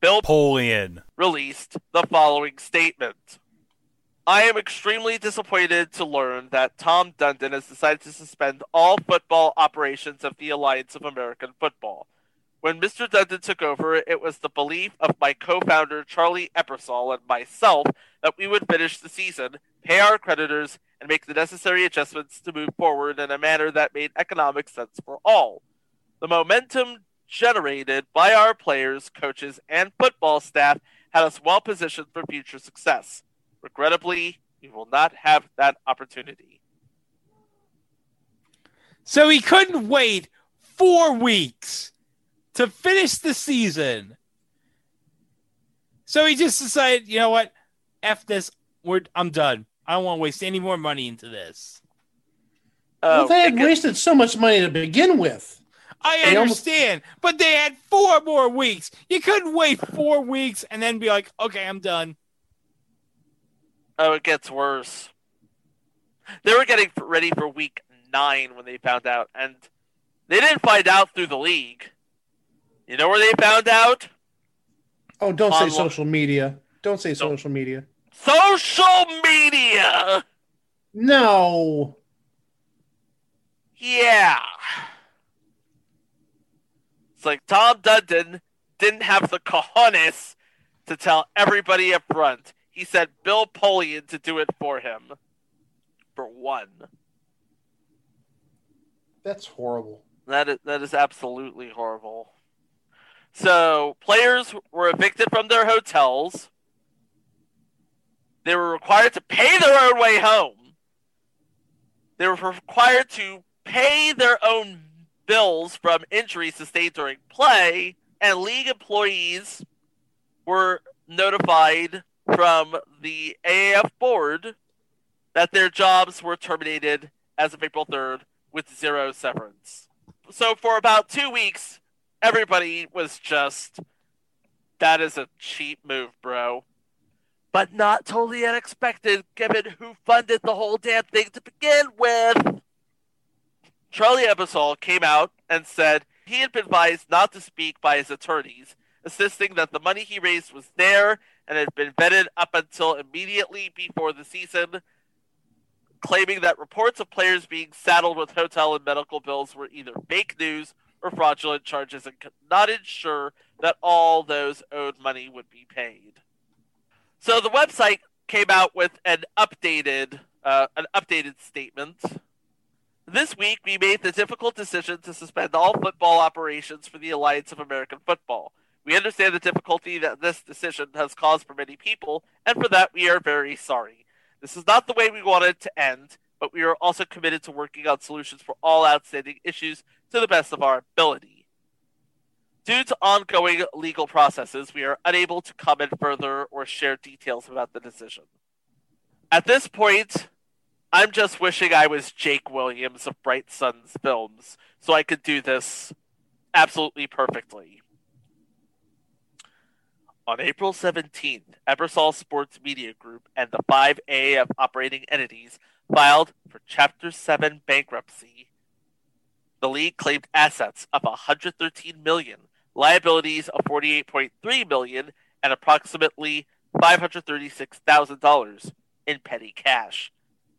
Bill Polian released the following statement. I am extremely disappointed to learn that Tom Dundon has decided to suspend all football operations of the Alliance of American Football. When Mr. Dundon took over, it was the belief of my co-founder Charlie Ebersol and myself that we would finish the season, pay our creditors, and make the necessary adjustments to move forward in a manner that made economic sense for all. The momentum generated by our players, coaches, and football staff had us well positioned for future success. Regrettably, we will not have that opportunity. So he couldn't wait 4 weeks to finish the season. So he just decided, you know what? F this. I'm done. I don't want to waste any more money into this. Well, they had wasted so much money to begin with. I understand, but they had 4 more weeks. You couldn't wait 4 weeks and then be like, okay, I'm done. Oh, it gets worse. They were getting ready for week 9 when they found out, and they didn't find out through the league. You know where they found out? Oh, don't say social media. Don't say social media. Social media! No. Yeah. It's like Tom Dundon didn't have the cojones to tell everybody up front. He said Bill Polian to do it for him. For one. That's horrible. That is absolutely horrible. So, players were evicted from their hotels. They were required to pay their own way home. They were required to pay their own bills from injuries sustained during play. And league employees were notified from the AAF board that their jobs were terminated as of April 3rd with zero severance. So for about 2 weeks, everybody was just, that is a cheap move, bro. But not totally unexpected, given who funded the whole damn thing to begin with. Charlie Ebersol came out and said he had been advised not to speak by his attorneys, insisting that the money he raised was there and had been vetted up until immediately before the season, claiming that reports of players being saddled with hotel and medical bills were either fake news or fraudulent charges and could not ensure that all those owed money would be paid. So the website came out with an updated statement. This week, we made the difficult decision to suspend all football operations for the Alliance of American Football. We understand the difficulty that this decision has caused for many people, and for that we are very sorry. This is not the way we wanted it to end, but we are also committed to working on solutions for all outstanding issues to the best of our ability. Due to ongoing legal processes, we are unable to comment further or share details about the decision. At this point, I'm just wishing I was Jake Williams of Bright Suns Films, so I could do this absolutely perfectly. On April 17th, Ebersol Sports Media Group and the 5 AAF operating entities filed for Chapter 7 bankruptcy. The league claimed assets of $113 million, liabilities of $48.3 million, and approximately $536,000 in petty cash.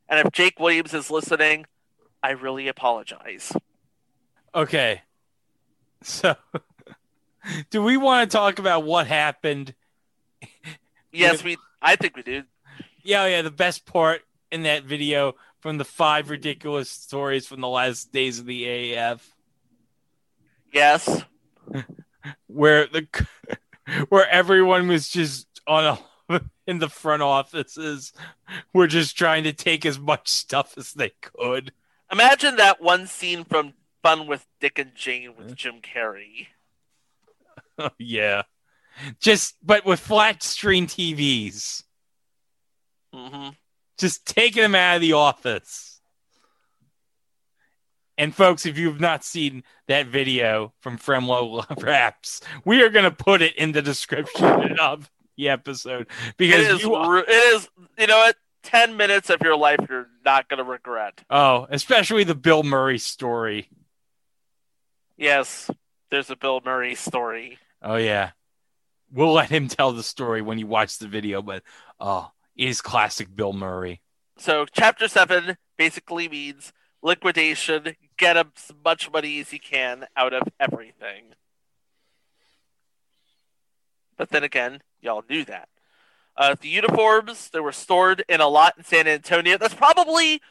And if Jake Williams is listening, I really apologize. Okay. So... do we want to talk about what happened? Yes, I think we do. Yeah, the best part in that video from the 5 ridiculous stories from the last days of the AAF. Yes. Where everyone was just in the front offices, were just trying to take as much stuff as they could. Imagine that one scene from Fun with Dick and Jane with Jim Carrey. Oh, yeah. But with flat screen TVs. Mm-hmm. Just taking him out of the office. And folks, if you've not seen that video from Flem Lo Raps, we are going to put it in the description of the episode, because it is, you know what, 10 minutes of your life you're not going to regret. Oh, especially the Bill Murray story. Yes, there's a Bill Murray story. Oh, yeah. We'll let him tell the story when you watch the video, but oh, it is classic Bill Murray. So Chapter 7 basically means liquidation, get as much money as you can out of everything. But then again, y'all knew that. The uniforms, they were stored in a lot in San Antonio. That's probably,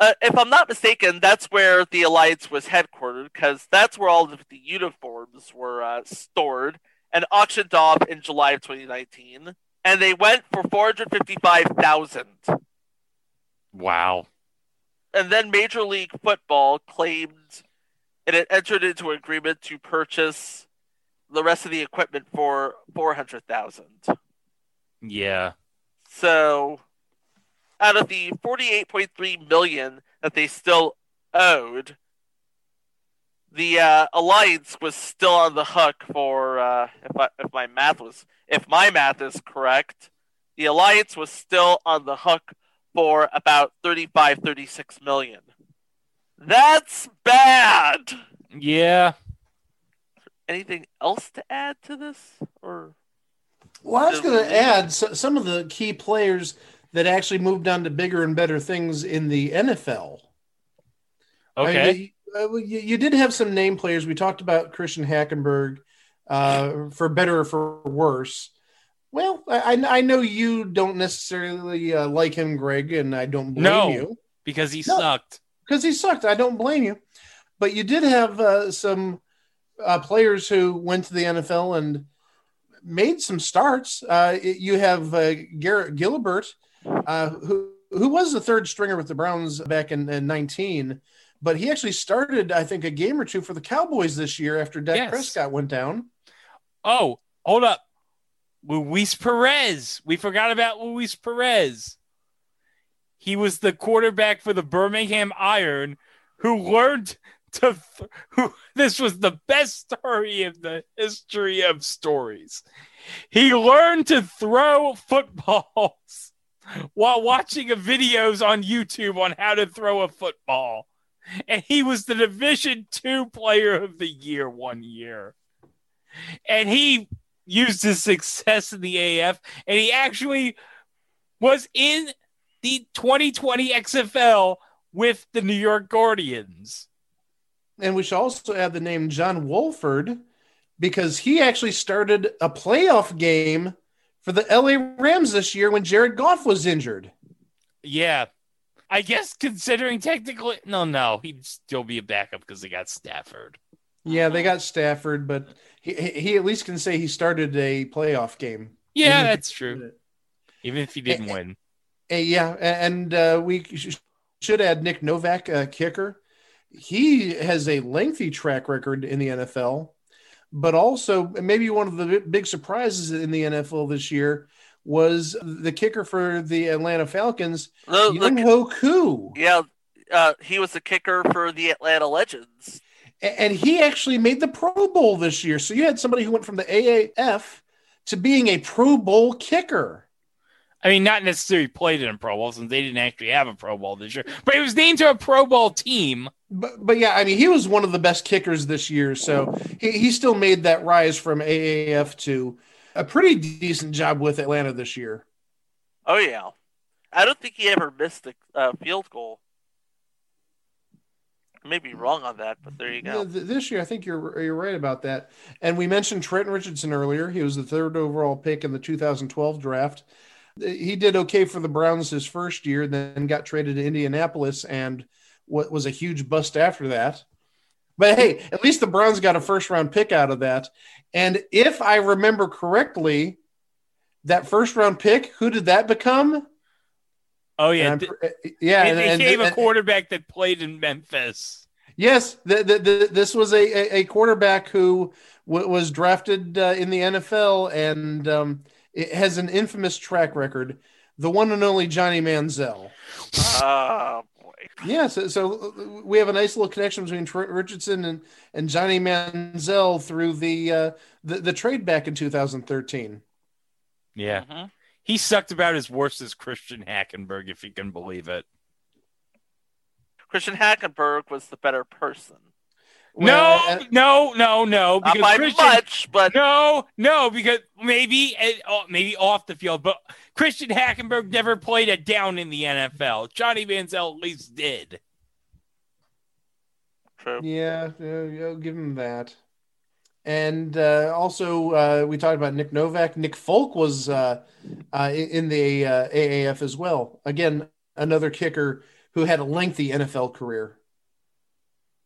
if I'm not mistaken, that's where the Alliance was headquartered, because that's where all of the uniforms were stored and auctioned off in July of 2019. And they went for $455,000. Wow. And then Major League Football claimed and it entered into an agreement to purchase the rest of the equipment for $400,000. Yeah. So out of the $48.3 million that they still owed, the Alliance was still on the hook for, if my math is correct, the Alliance was still on the hook for about $36 million. That's bad. Yeah. Anything else to add to this? Or well, I was going to add some of the key players that actually moved on to bigger and better things in the NFL. Okay. I mean, you did have some name players. We talked about Christian Hackenberg, for better or for worse. Well, I know you don't necessarily like him, Greg, and I don't blame you. Because he sucked. Because he sucked. I don't blame you. But you did have some players who went to the NFL and made some starts. You have Garrett Gilbert, who was the third stringer with the Browns back in 19. But he actually started, I think, a game or two for the Cowboys this year after Dak Prescott went down. Oh, hold up. Luis Perez. We forgot about Luis Perez. He was the quarterback for the Birmingham Iron who learned to this was the best story in the history of stories. He learned to throw footballs while watching a videos on YouTube on how to throw a football. And he was the Division II Player of the Year one year. And he used his success in the AF, and he actually was in the 2020 XFL with the New York Guardians. And we should also add the name John Wolford, because he actually started a playoff game for the LA Rams this year when Jared Goff was injured. Yeah. I guess considering technically, no, he'd still be a backup because they got Stafford. Yeah, they got Stafford, but he at least can say he started a playoff game. Yeah, that's true. Even if he didn't win. Yeah, and we should add Nick Novak, kicker. He has a lengthy track record in the NFL, but also maybe one of the big surprises in the NFL this year was the kicker for the Atlanta Falcons, Younghoe Koo. Yeah, he was the kicker for the Atlanta Legends. And he actually made the Pro Bowl this year. So you had somebody who went from the AAF to being a Pro Bowl kicker. I mean, not necessarily played in a Pro Bowl, since they didn't actually have a Pro Bowl this year. But he was named to a Pro Bowl team. But yeah, I mean, he was one of the best kickers this year. So he still made that rise from AAF to a pretty decent job with Atlanta this year. Oh, yeah. I don't think he ever missed a field goal. I may be wrong on that, but there you go. This year, I think you're right about that. And we mentioned Trent Richardson earlier. He was the third overall pick in the 2012 draft. He did okay for the Browns his first year, then got traded to Indianapolis and what was a huge bust after that. But hey, at least the Browns got a first-round pick out of that. And if I remember correctly, that first-round pick, who did that become? Oh, yeah. It became a quarterback that played in Memphis. Yes, this was a quarterback who was drafted in the NFL and it has an infamous track record. the one and only Johnny Manziel. Yeah, so we have a nice little connection between Trent Richardson and Johnny Manziel through the trade back in 2013. Yeah. Uh-huh. He sucked about as worse as Christian Hackenberg, if you can believe it. Christian Hackenberg was the better person. Well, no. Not by much, but... No, because maybe off the field, but Christian Hackenberg never played a down in the NFL. Johnny Manziel at least did. True. Yeah, give him that. And also, we talked about Nick Novak. Nick Folk was in the AAF as well. Again, another kicker who had a lengthy NFL career.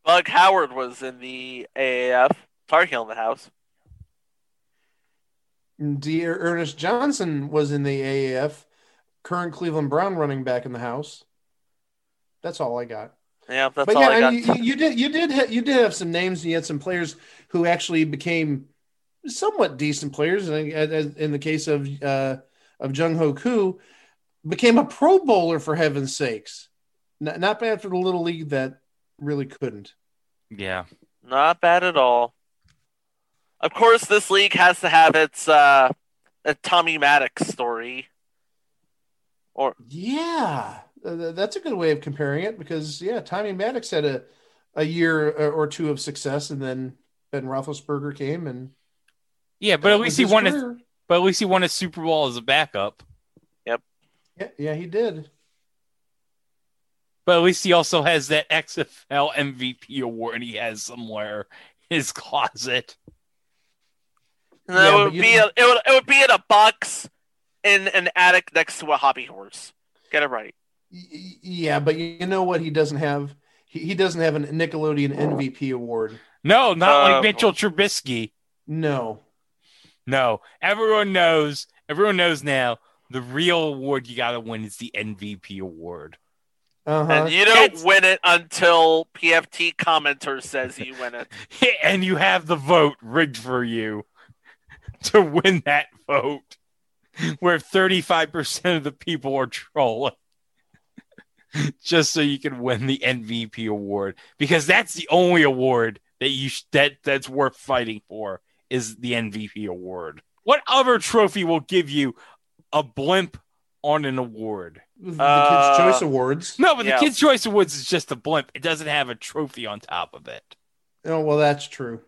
Bug Howard was in the AAF. Tar Heel in the house. Dear Ernest Johnson was in the AAF. Current Cleveland Brown running back in the house. That's all I got. Yeah, that's but all yeah, I got. You did have some names, and you had some players who actually became somewhat decent players. And in the case of Jung-Ho Koo, became a Pro Bowler for heaven's sakes. Not bad for the little league that really couldn't. Yeah, not bad at all. Of course, this league has to have its a Tommy Maddox story. Or yeah, that's a good way of comparing it because yeah, Tommy Maddox had a year or two of success, and then Ben Roethlisberger came and yeah, but at least he won. But at least he won a Super Bowl as a backup. Yep. Yeah, he did. But at least he also has that XFL MVP award he has somewhere in his closet. No, it would be in a box in an attic next to a hobby horse. Get it right. Yeah, but you know what? He doesn't have a Nickelodeon MVP award. No, not like Mitchell Trubisky. No. Everyone knows now. The real award you got to win is the MVP award. Uh-huh. And you don't win it until PFT commenter says you win it. And you have the vote rigged for you to win that vote where 35% of the people are trolling just so you can win the MVP award, because that's the only award that that's worth fighting for is the MVP award. What other trophy will give you a blimp on an award? The Kids' Choice Awards. No, but the Kids' Choice Awards is just a blimp. It doesn't have a trophy on top of it. Oh, well, that's true.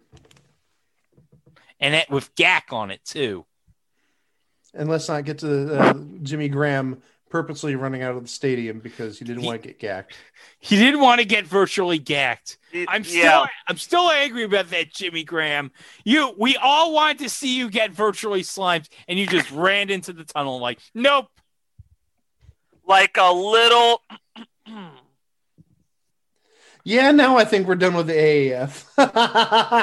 And that with GAC on it, too. And let's not get to Jimmy Graham purposely running out of the stadium because he didn't want to get gacked. He didn't want to get virtually gacked. I'm still angry about that, Jimmy Graham. We all wanted to see you get virtually slimed, and you just ran into the tunnel like, nope. Like a little. Yeah, now I think we're done with the AAF.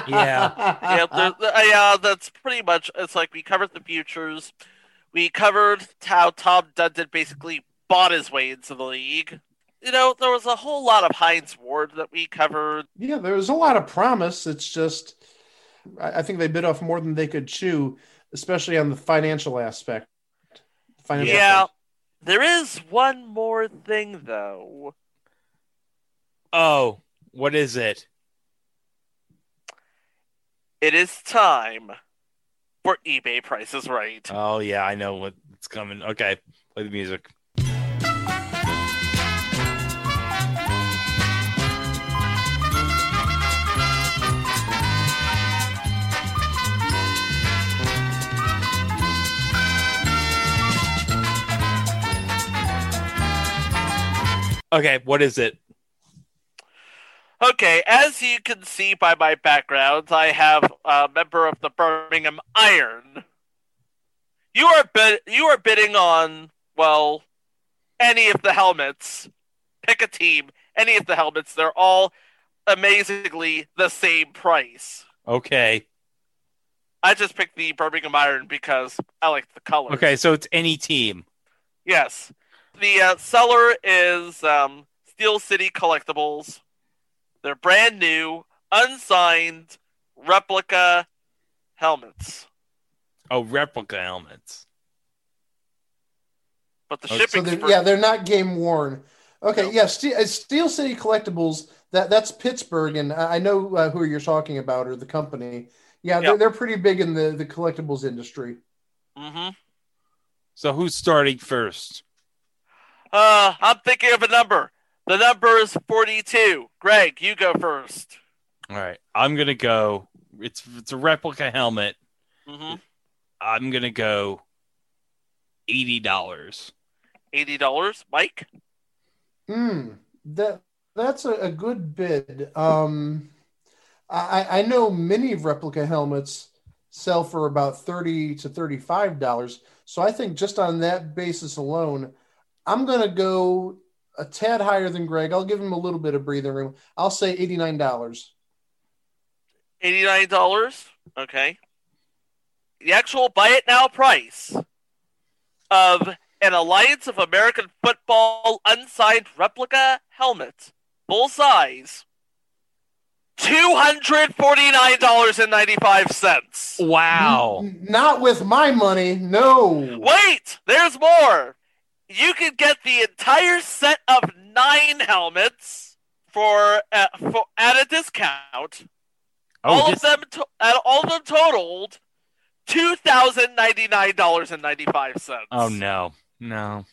Yeah, that's pretty much. It's like we covered the futures. We covered how Tom Dundon basically bought his way into the league. You know, there was a whole lot of Hines Ward that we covered. Yeah, there was a lot of promise. It's just, I think they bit off more than they could chew, especially on the financial aspect. Aspect. There is one more thing, though. Oh, what is it? It is time for eBay Price is Right. Oh, yeah, I know what's coming. Okay, play the music. Okay, what is it? Okay, as you can see by my background, I have a member of the Birmingham Iron. You are bidding on, well, any of the helmets. Pick a team, any of the helmets. They're all amazingly the same price. Okay. I just picked the Birmingham Iron because I like the color. Okay, so it's any team. Yes. The seller is Steel City Collectibles. They're brand new, unsigned replica helmets. Oh, replica helmets. But the shipping, so they're not game worn. Okay, nope. Steel City Collectibles. That's Pittsburgh, and I know who you're talking about, or the company. Yeah, they're pretty big in the collectibles industry. Mm-hmm. So who's starting first? I'm thinking of a number. The number is 42. Greg, you go first. All right, I'm gonna go. It's a replica helmet. Mm-hmm. I'm gonna go $80. $80, Mike. That's a good bid. I know many replica helmets sell for about $30 to $35. So I think just on that basis alone, I'm going to go a tad higher than Greg. I'll give him a little bit of breathing room. I'll say $89. $89. Okay. The actual buy it now price of an Alliance of American Football unsigned replica helmet, full size, $249.95. Wow. Not with my money, no. Wait, there's more. You could get the entire set of 9 helmets for at a discount. All of them totaled $2,099.95. Oh no. No.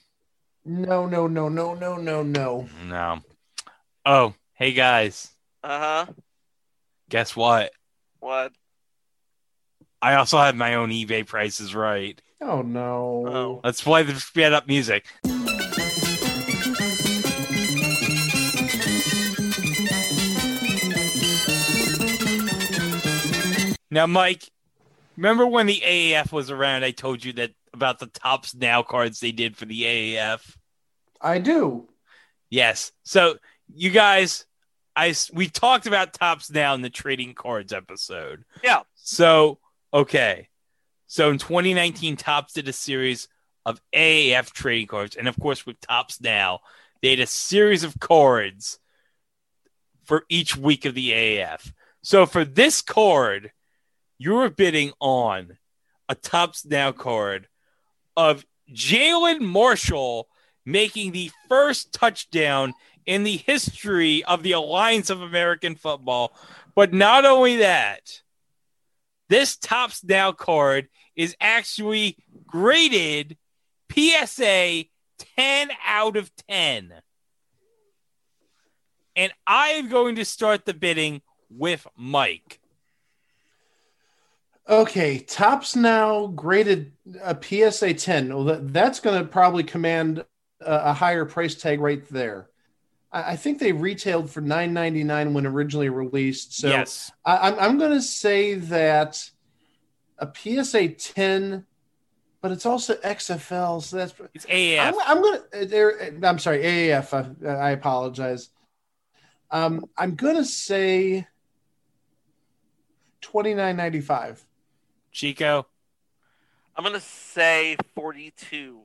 Oh, hey guys. Uh-huh. Guess what? What? I also have my own eBay prices right. Oh no. Oh. Let's play the Sped Up music. Now, Mike, remember when the AAF was around, I told you that about the Topps Now cards they did for the AAF? I do. Yes. So, you guys, we talked about Topps Now in the trading cards episode. Yeah. So, okay. So, in 2019, Topps did a series of AAF trading cards. And, of course, with Topps Now, they had a series of cards for each week of the AAF. So, for this card, you're bidding on a Topps Now card of Jalin Marshall making the first touchdown in the history of the Alliance of American Football. But not only that, this Topps Now card is actually graded PSA 10 out of 10. And I am going to start the bidding with Mike. Okay, Topps Now graded a PSA 10. Well, that's going to probably command a higher price tag right there. I think they retailed for $9.99 when originally released. So yes. I'm going to say that a PSA 10, but it's also XFL. So that's it's AAF. I'm sorry, AAF. I apologize. I'm going to say $29.95. Chico, I'm going to say $42.95.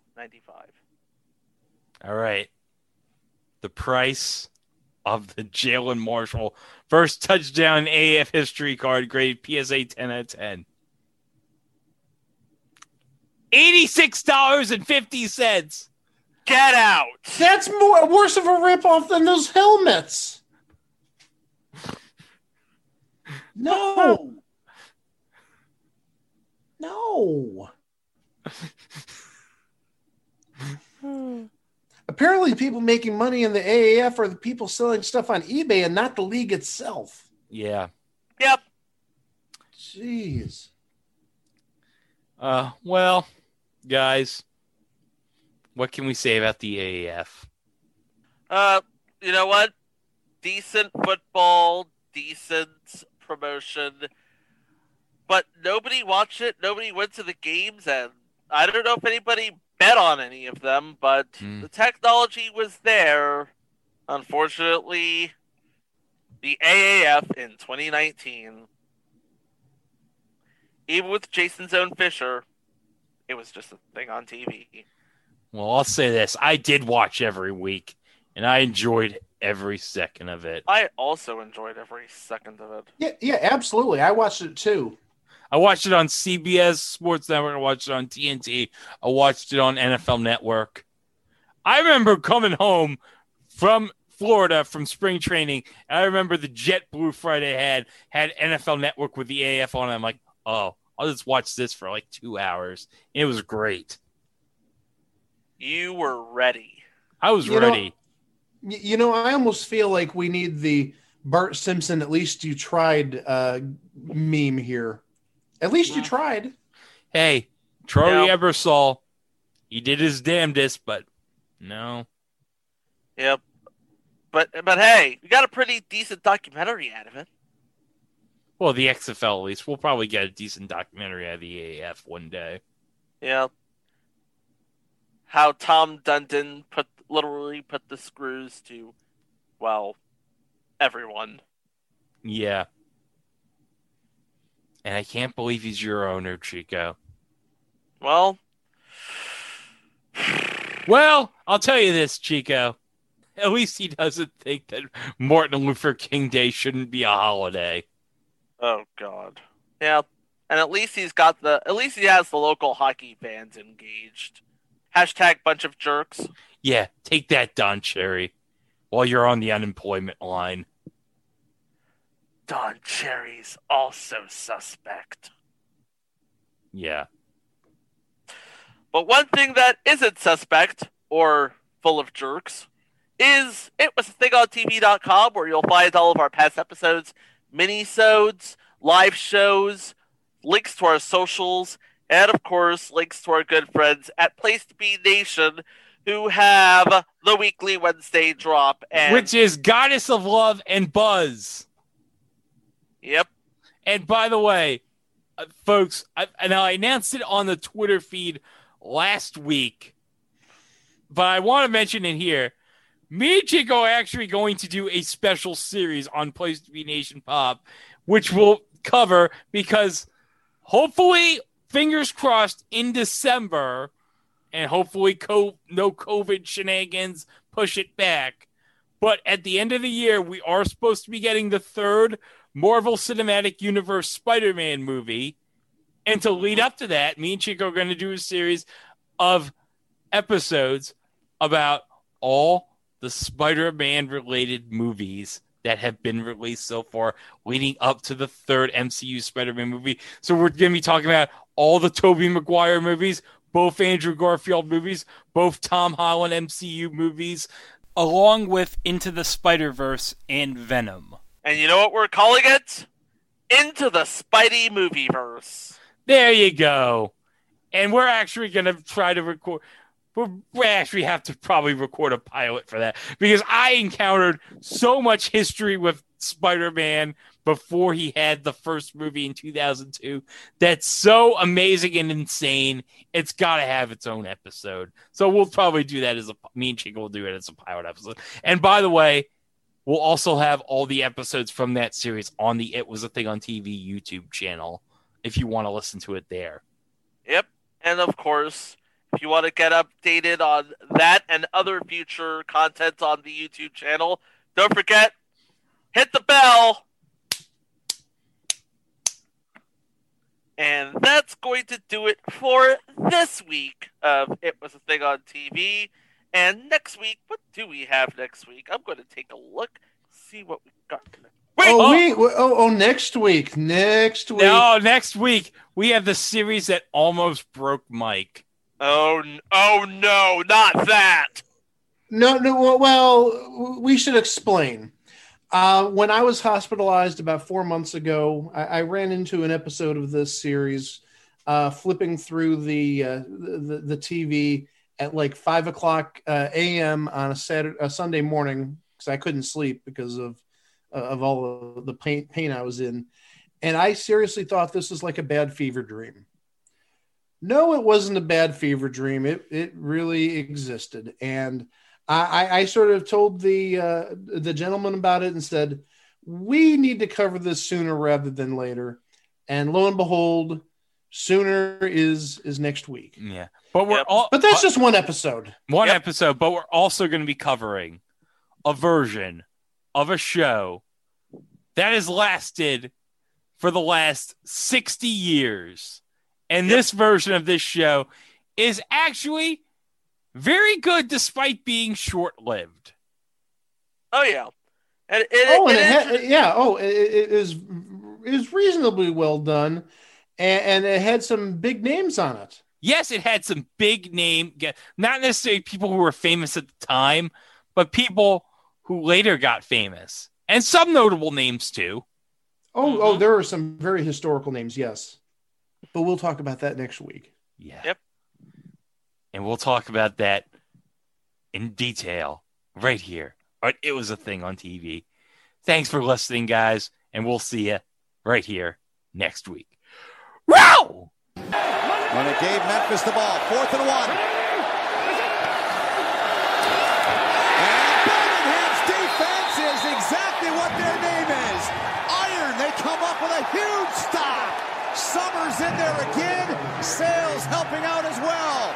All right. The price of the Jalin Marshall first touchdown AAF history card grade PSA 10 out of 10. $86.50. Get out. That's worse of a ripoff than those helmets. No. No. Apparently, people making money in the AAF are the people selling stuff on eBay and not the league itself. Yeah. Yep. Jeez. Well, guys, what can we say about the AAF? You know what? Decent football, decent promotion, but nobody watched it. Nobody went to the games, and I don't know if anybody bet on any of them, but the technology was there. Unfortunately, the AAF in 2019, even with Jason Zone Fisher, it was just a thing on TV. Well, I'll say this. I did watch every week, and I enjoyed every second of it. I also enjoyed every second of it. Yeah, absolutely. I watched it too. I watched it on CBS Sports Network. I watched it on TNT. I watched it on NFL Network. I remember coming home from Florida from spring training, and I remember the JetBlue Friday had NFL Network with the AAF on. And I'm like, oh, I'll just watch this for like 2 hours. It was great. You were ready. I was ready. You know, I almost feel like we need the Bart Simpson, at least you tried meme here. At least you tried. Hey, Charlie Ebersol, he did his damnedest, but no. Yep. But hey, we got a pretty decent documentary out of it. Well, the XFL at least. We'll probably get a decent documentary out of the AAF one day. Yeah. How Tom Dundon literally put the screws to, well, everyone. Yeah. And I can't believe he's your owner, Chico. Well, I'll tell you this, Chico. At least he doesn't think that Martin Luther King Day shouldn't be a holiday. Oh God. Yeah. And at least he has the local hockey fans engaged. # bunch of jerks. Yeah, take that, Don Cherry, while you're on the unemployment line. Don Cherry's also suspect. Yeah. But one thing that isn't suspect, or full of jerks, is It Was a Thing on TV.com, where you'll find all of our past episodes, mini-sodes, live shows, links to our socials, and of course, links to our good friends at Place to Be Nation, who have the weekly Wednesday drop. Which is Goddess of Love and Buzz. Yep. And by the way, folks, I announced it on the Twitter feed last week, but I want to mention it here. Me and Chico are actually going to do a special series on Place to Be Nation Pop, which we'll cover because hopefully, fingers crossed, in December, and hopefully no COVID shenanigans push it back. But at the end of the year, we are supposed to be getting the third Marvel Cinematic Universe Spider-Man movie. And to lead up to that, me and Chico are going to do a series of episodes about all the Spider-Man related movies that have been released so far leading up to the third MCU Spider-Man movie. So we're going to be talking about all the Tobey Maguire movies, both Andrew Garfield movies, both Tom Holland MCU movies, along with Into the Spider-Verse and Venom. And you know what we're calling it? Into the Spidey Movieverse. There you go. And we're actually going to try to record... We actually have to probably record a pilot for that because I encountered so much history with Spider-Man before he had the first movie in 2002. That's so amazing and insane. It's got to have its own episode. So we'll probably do that me and Chico will do it as a pilot episode. And by the way, we'll also have all the episodes from that series on the It Was a Thing on TV YouTube channel if you want to listen to it there. Yep. And of course, if you want to get updated on that and other future content on the YouTube channel, don't forget, hit the bell. And that's going to do it for this week of It Was a Thing on TV. And next week, what do we have next week? I'm going to take a look, see what we got next. Next week. No, next week, we have the series that almost broke Mike. Oh no, not that. No, well, we should explain. When I was hospitalized about 4 months ago, I ran into an episode of this series, flipping through the TV at like 5:00 a.m. on a Sunday morning because I couldn't sleep because of all of the pain I was in. And I seriously thought this was like a bad fever dream. No, it wasn't a bad fever dream. It really existed. And I sort of told the gentleman about it and said, we need to cover this sooner rather than later. And lo and behold, sooner is next week. Yeah. But that's just one episode. One episode, but we're also going to be covering a version of a show that has lasted for the last 60 years. And this version of this show is actually Very good, despite being short-lived. Oh, yeah. And it is reasonably well done, and it had some big names on it. Yes, it had some big name, not necessarily people who were famous at the time, but people who later got famous, and some notable names too. Oh, there are some very historical names, yes. But we'll talk about that next week. Yeah. Yep. And we'll talk about that in detail right here. All right, It Was a Thing on TV. Thanks for listening, guys, and we'll see you right here next week. Row! When it gave Memphis the ball, 4th and 1. And Birmingham's defense is exactly what their name is. Iron, they come up with a huge stop. Summers in there again. Sales helping out as well.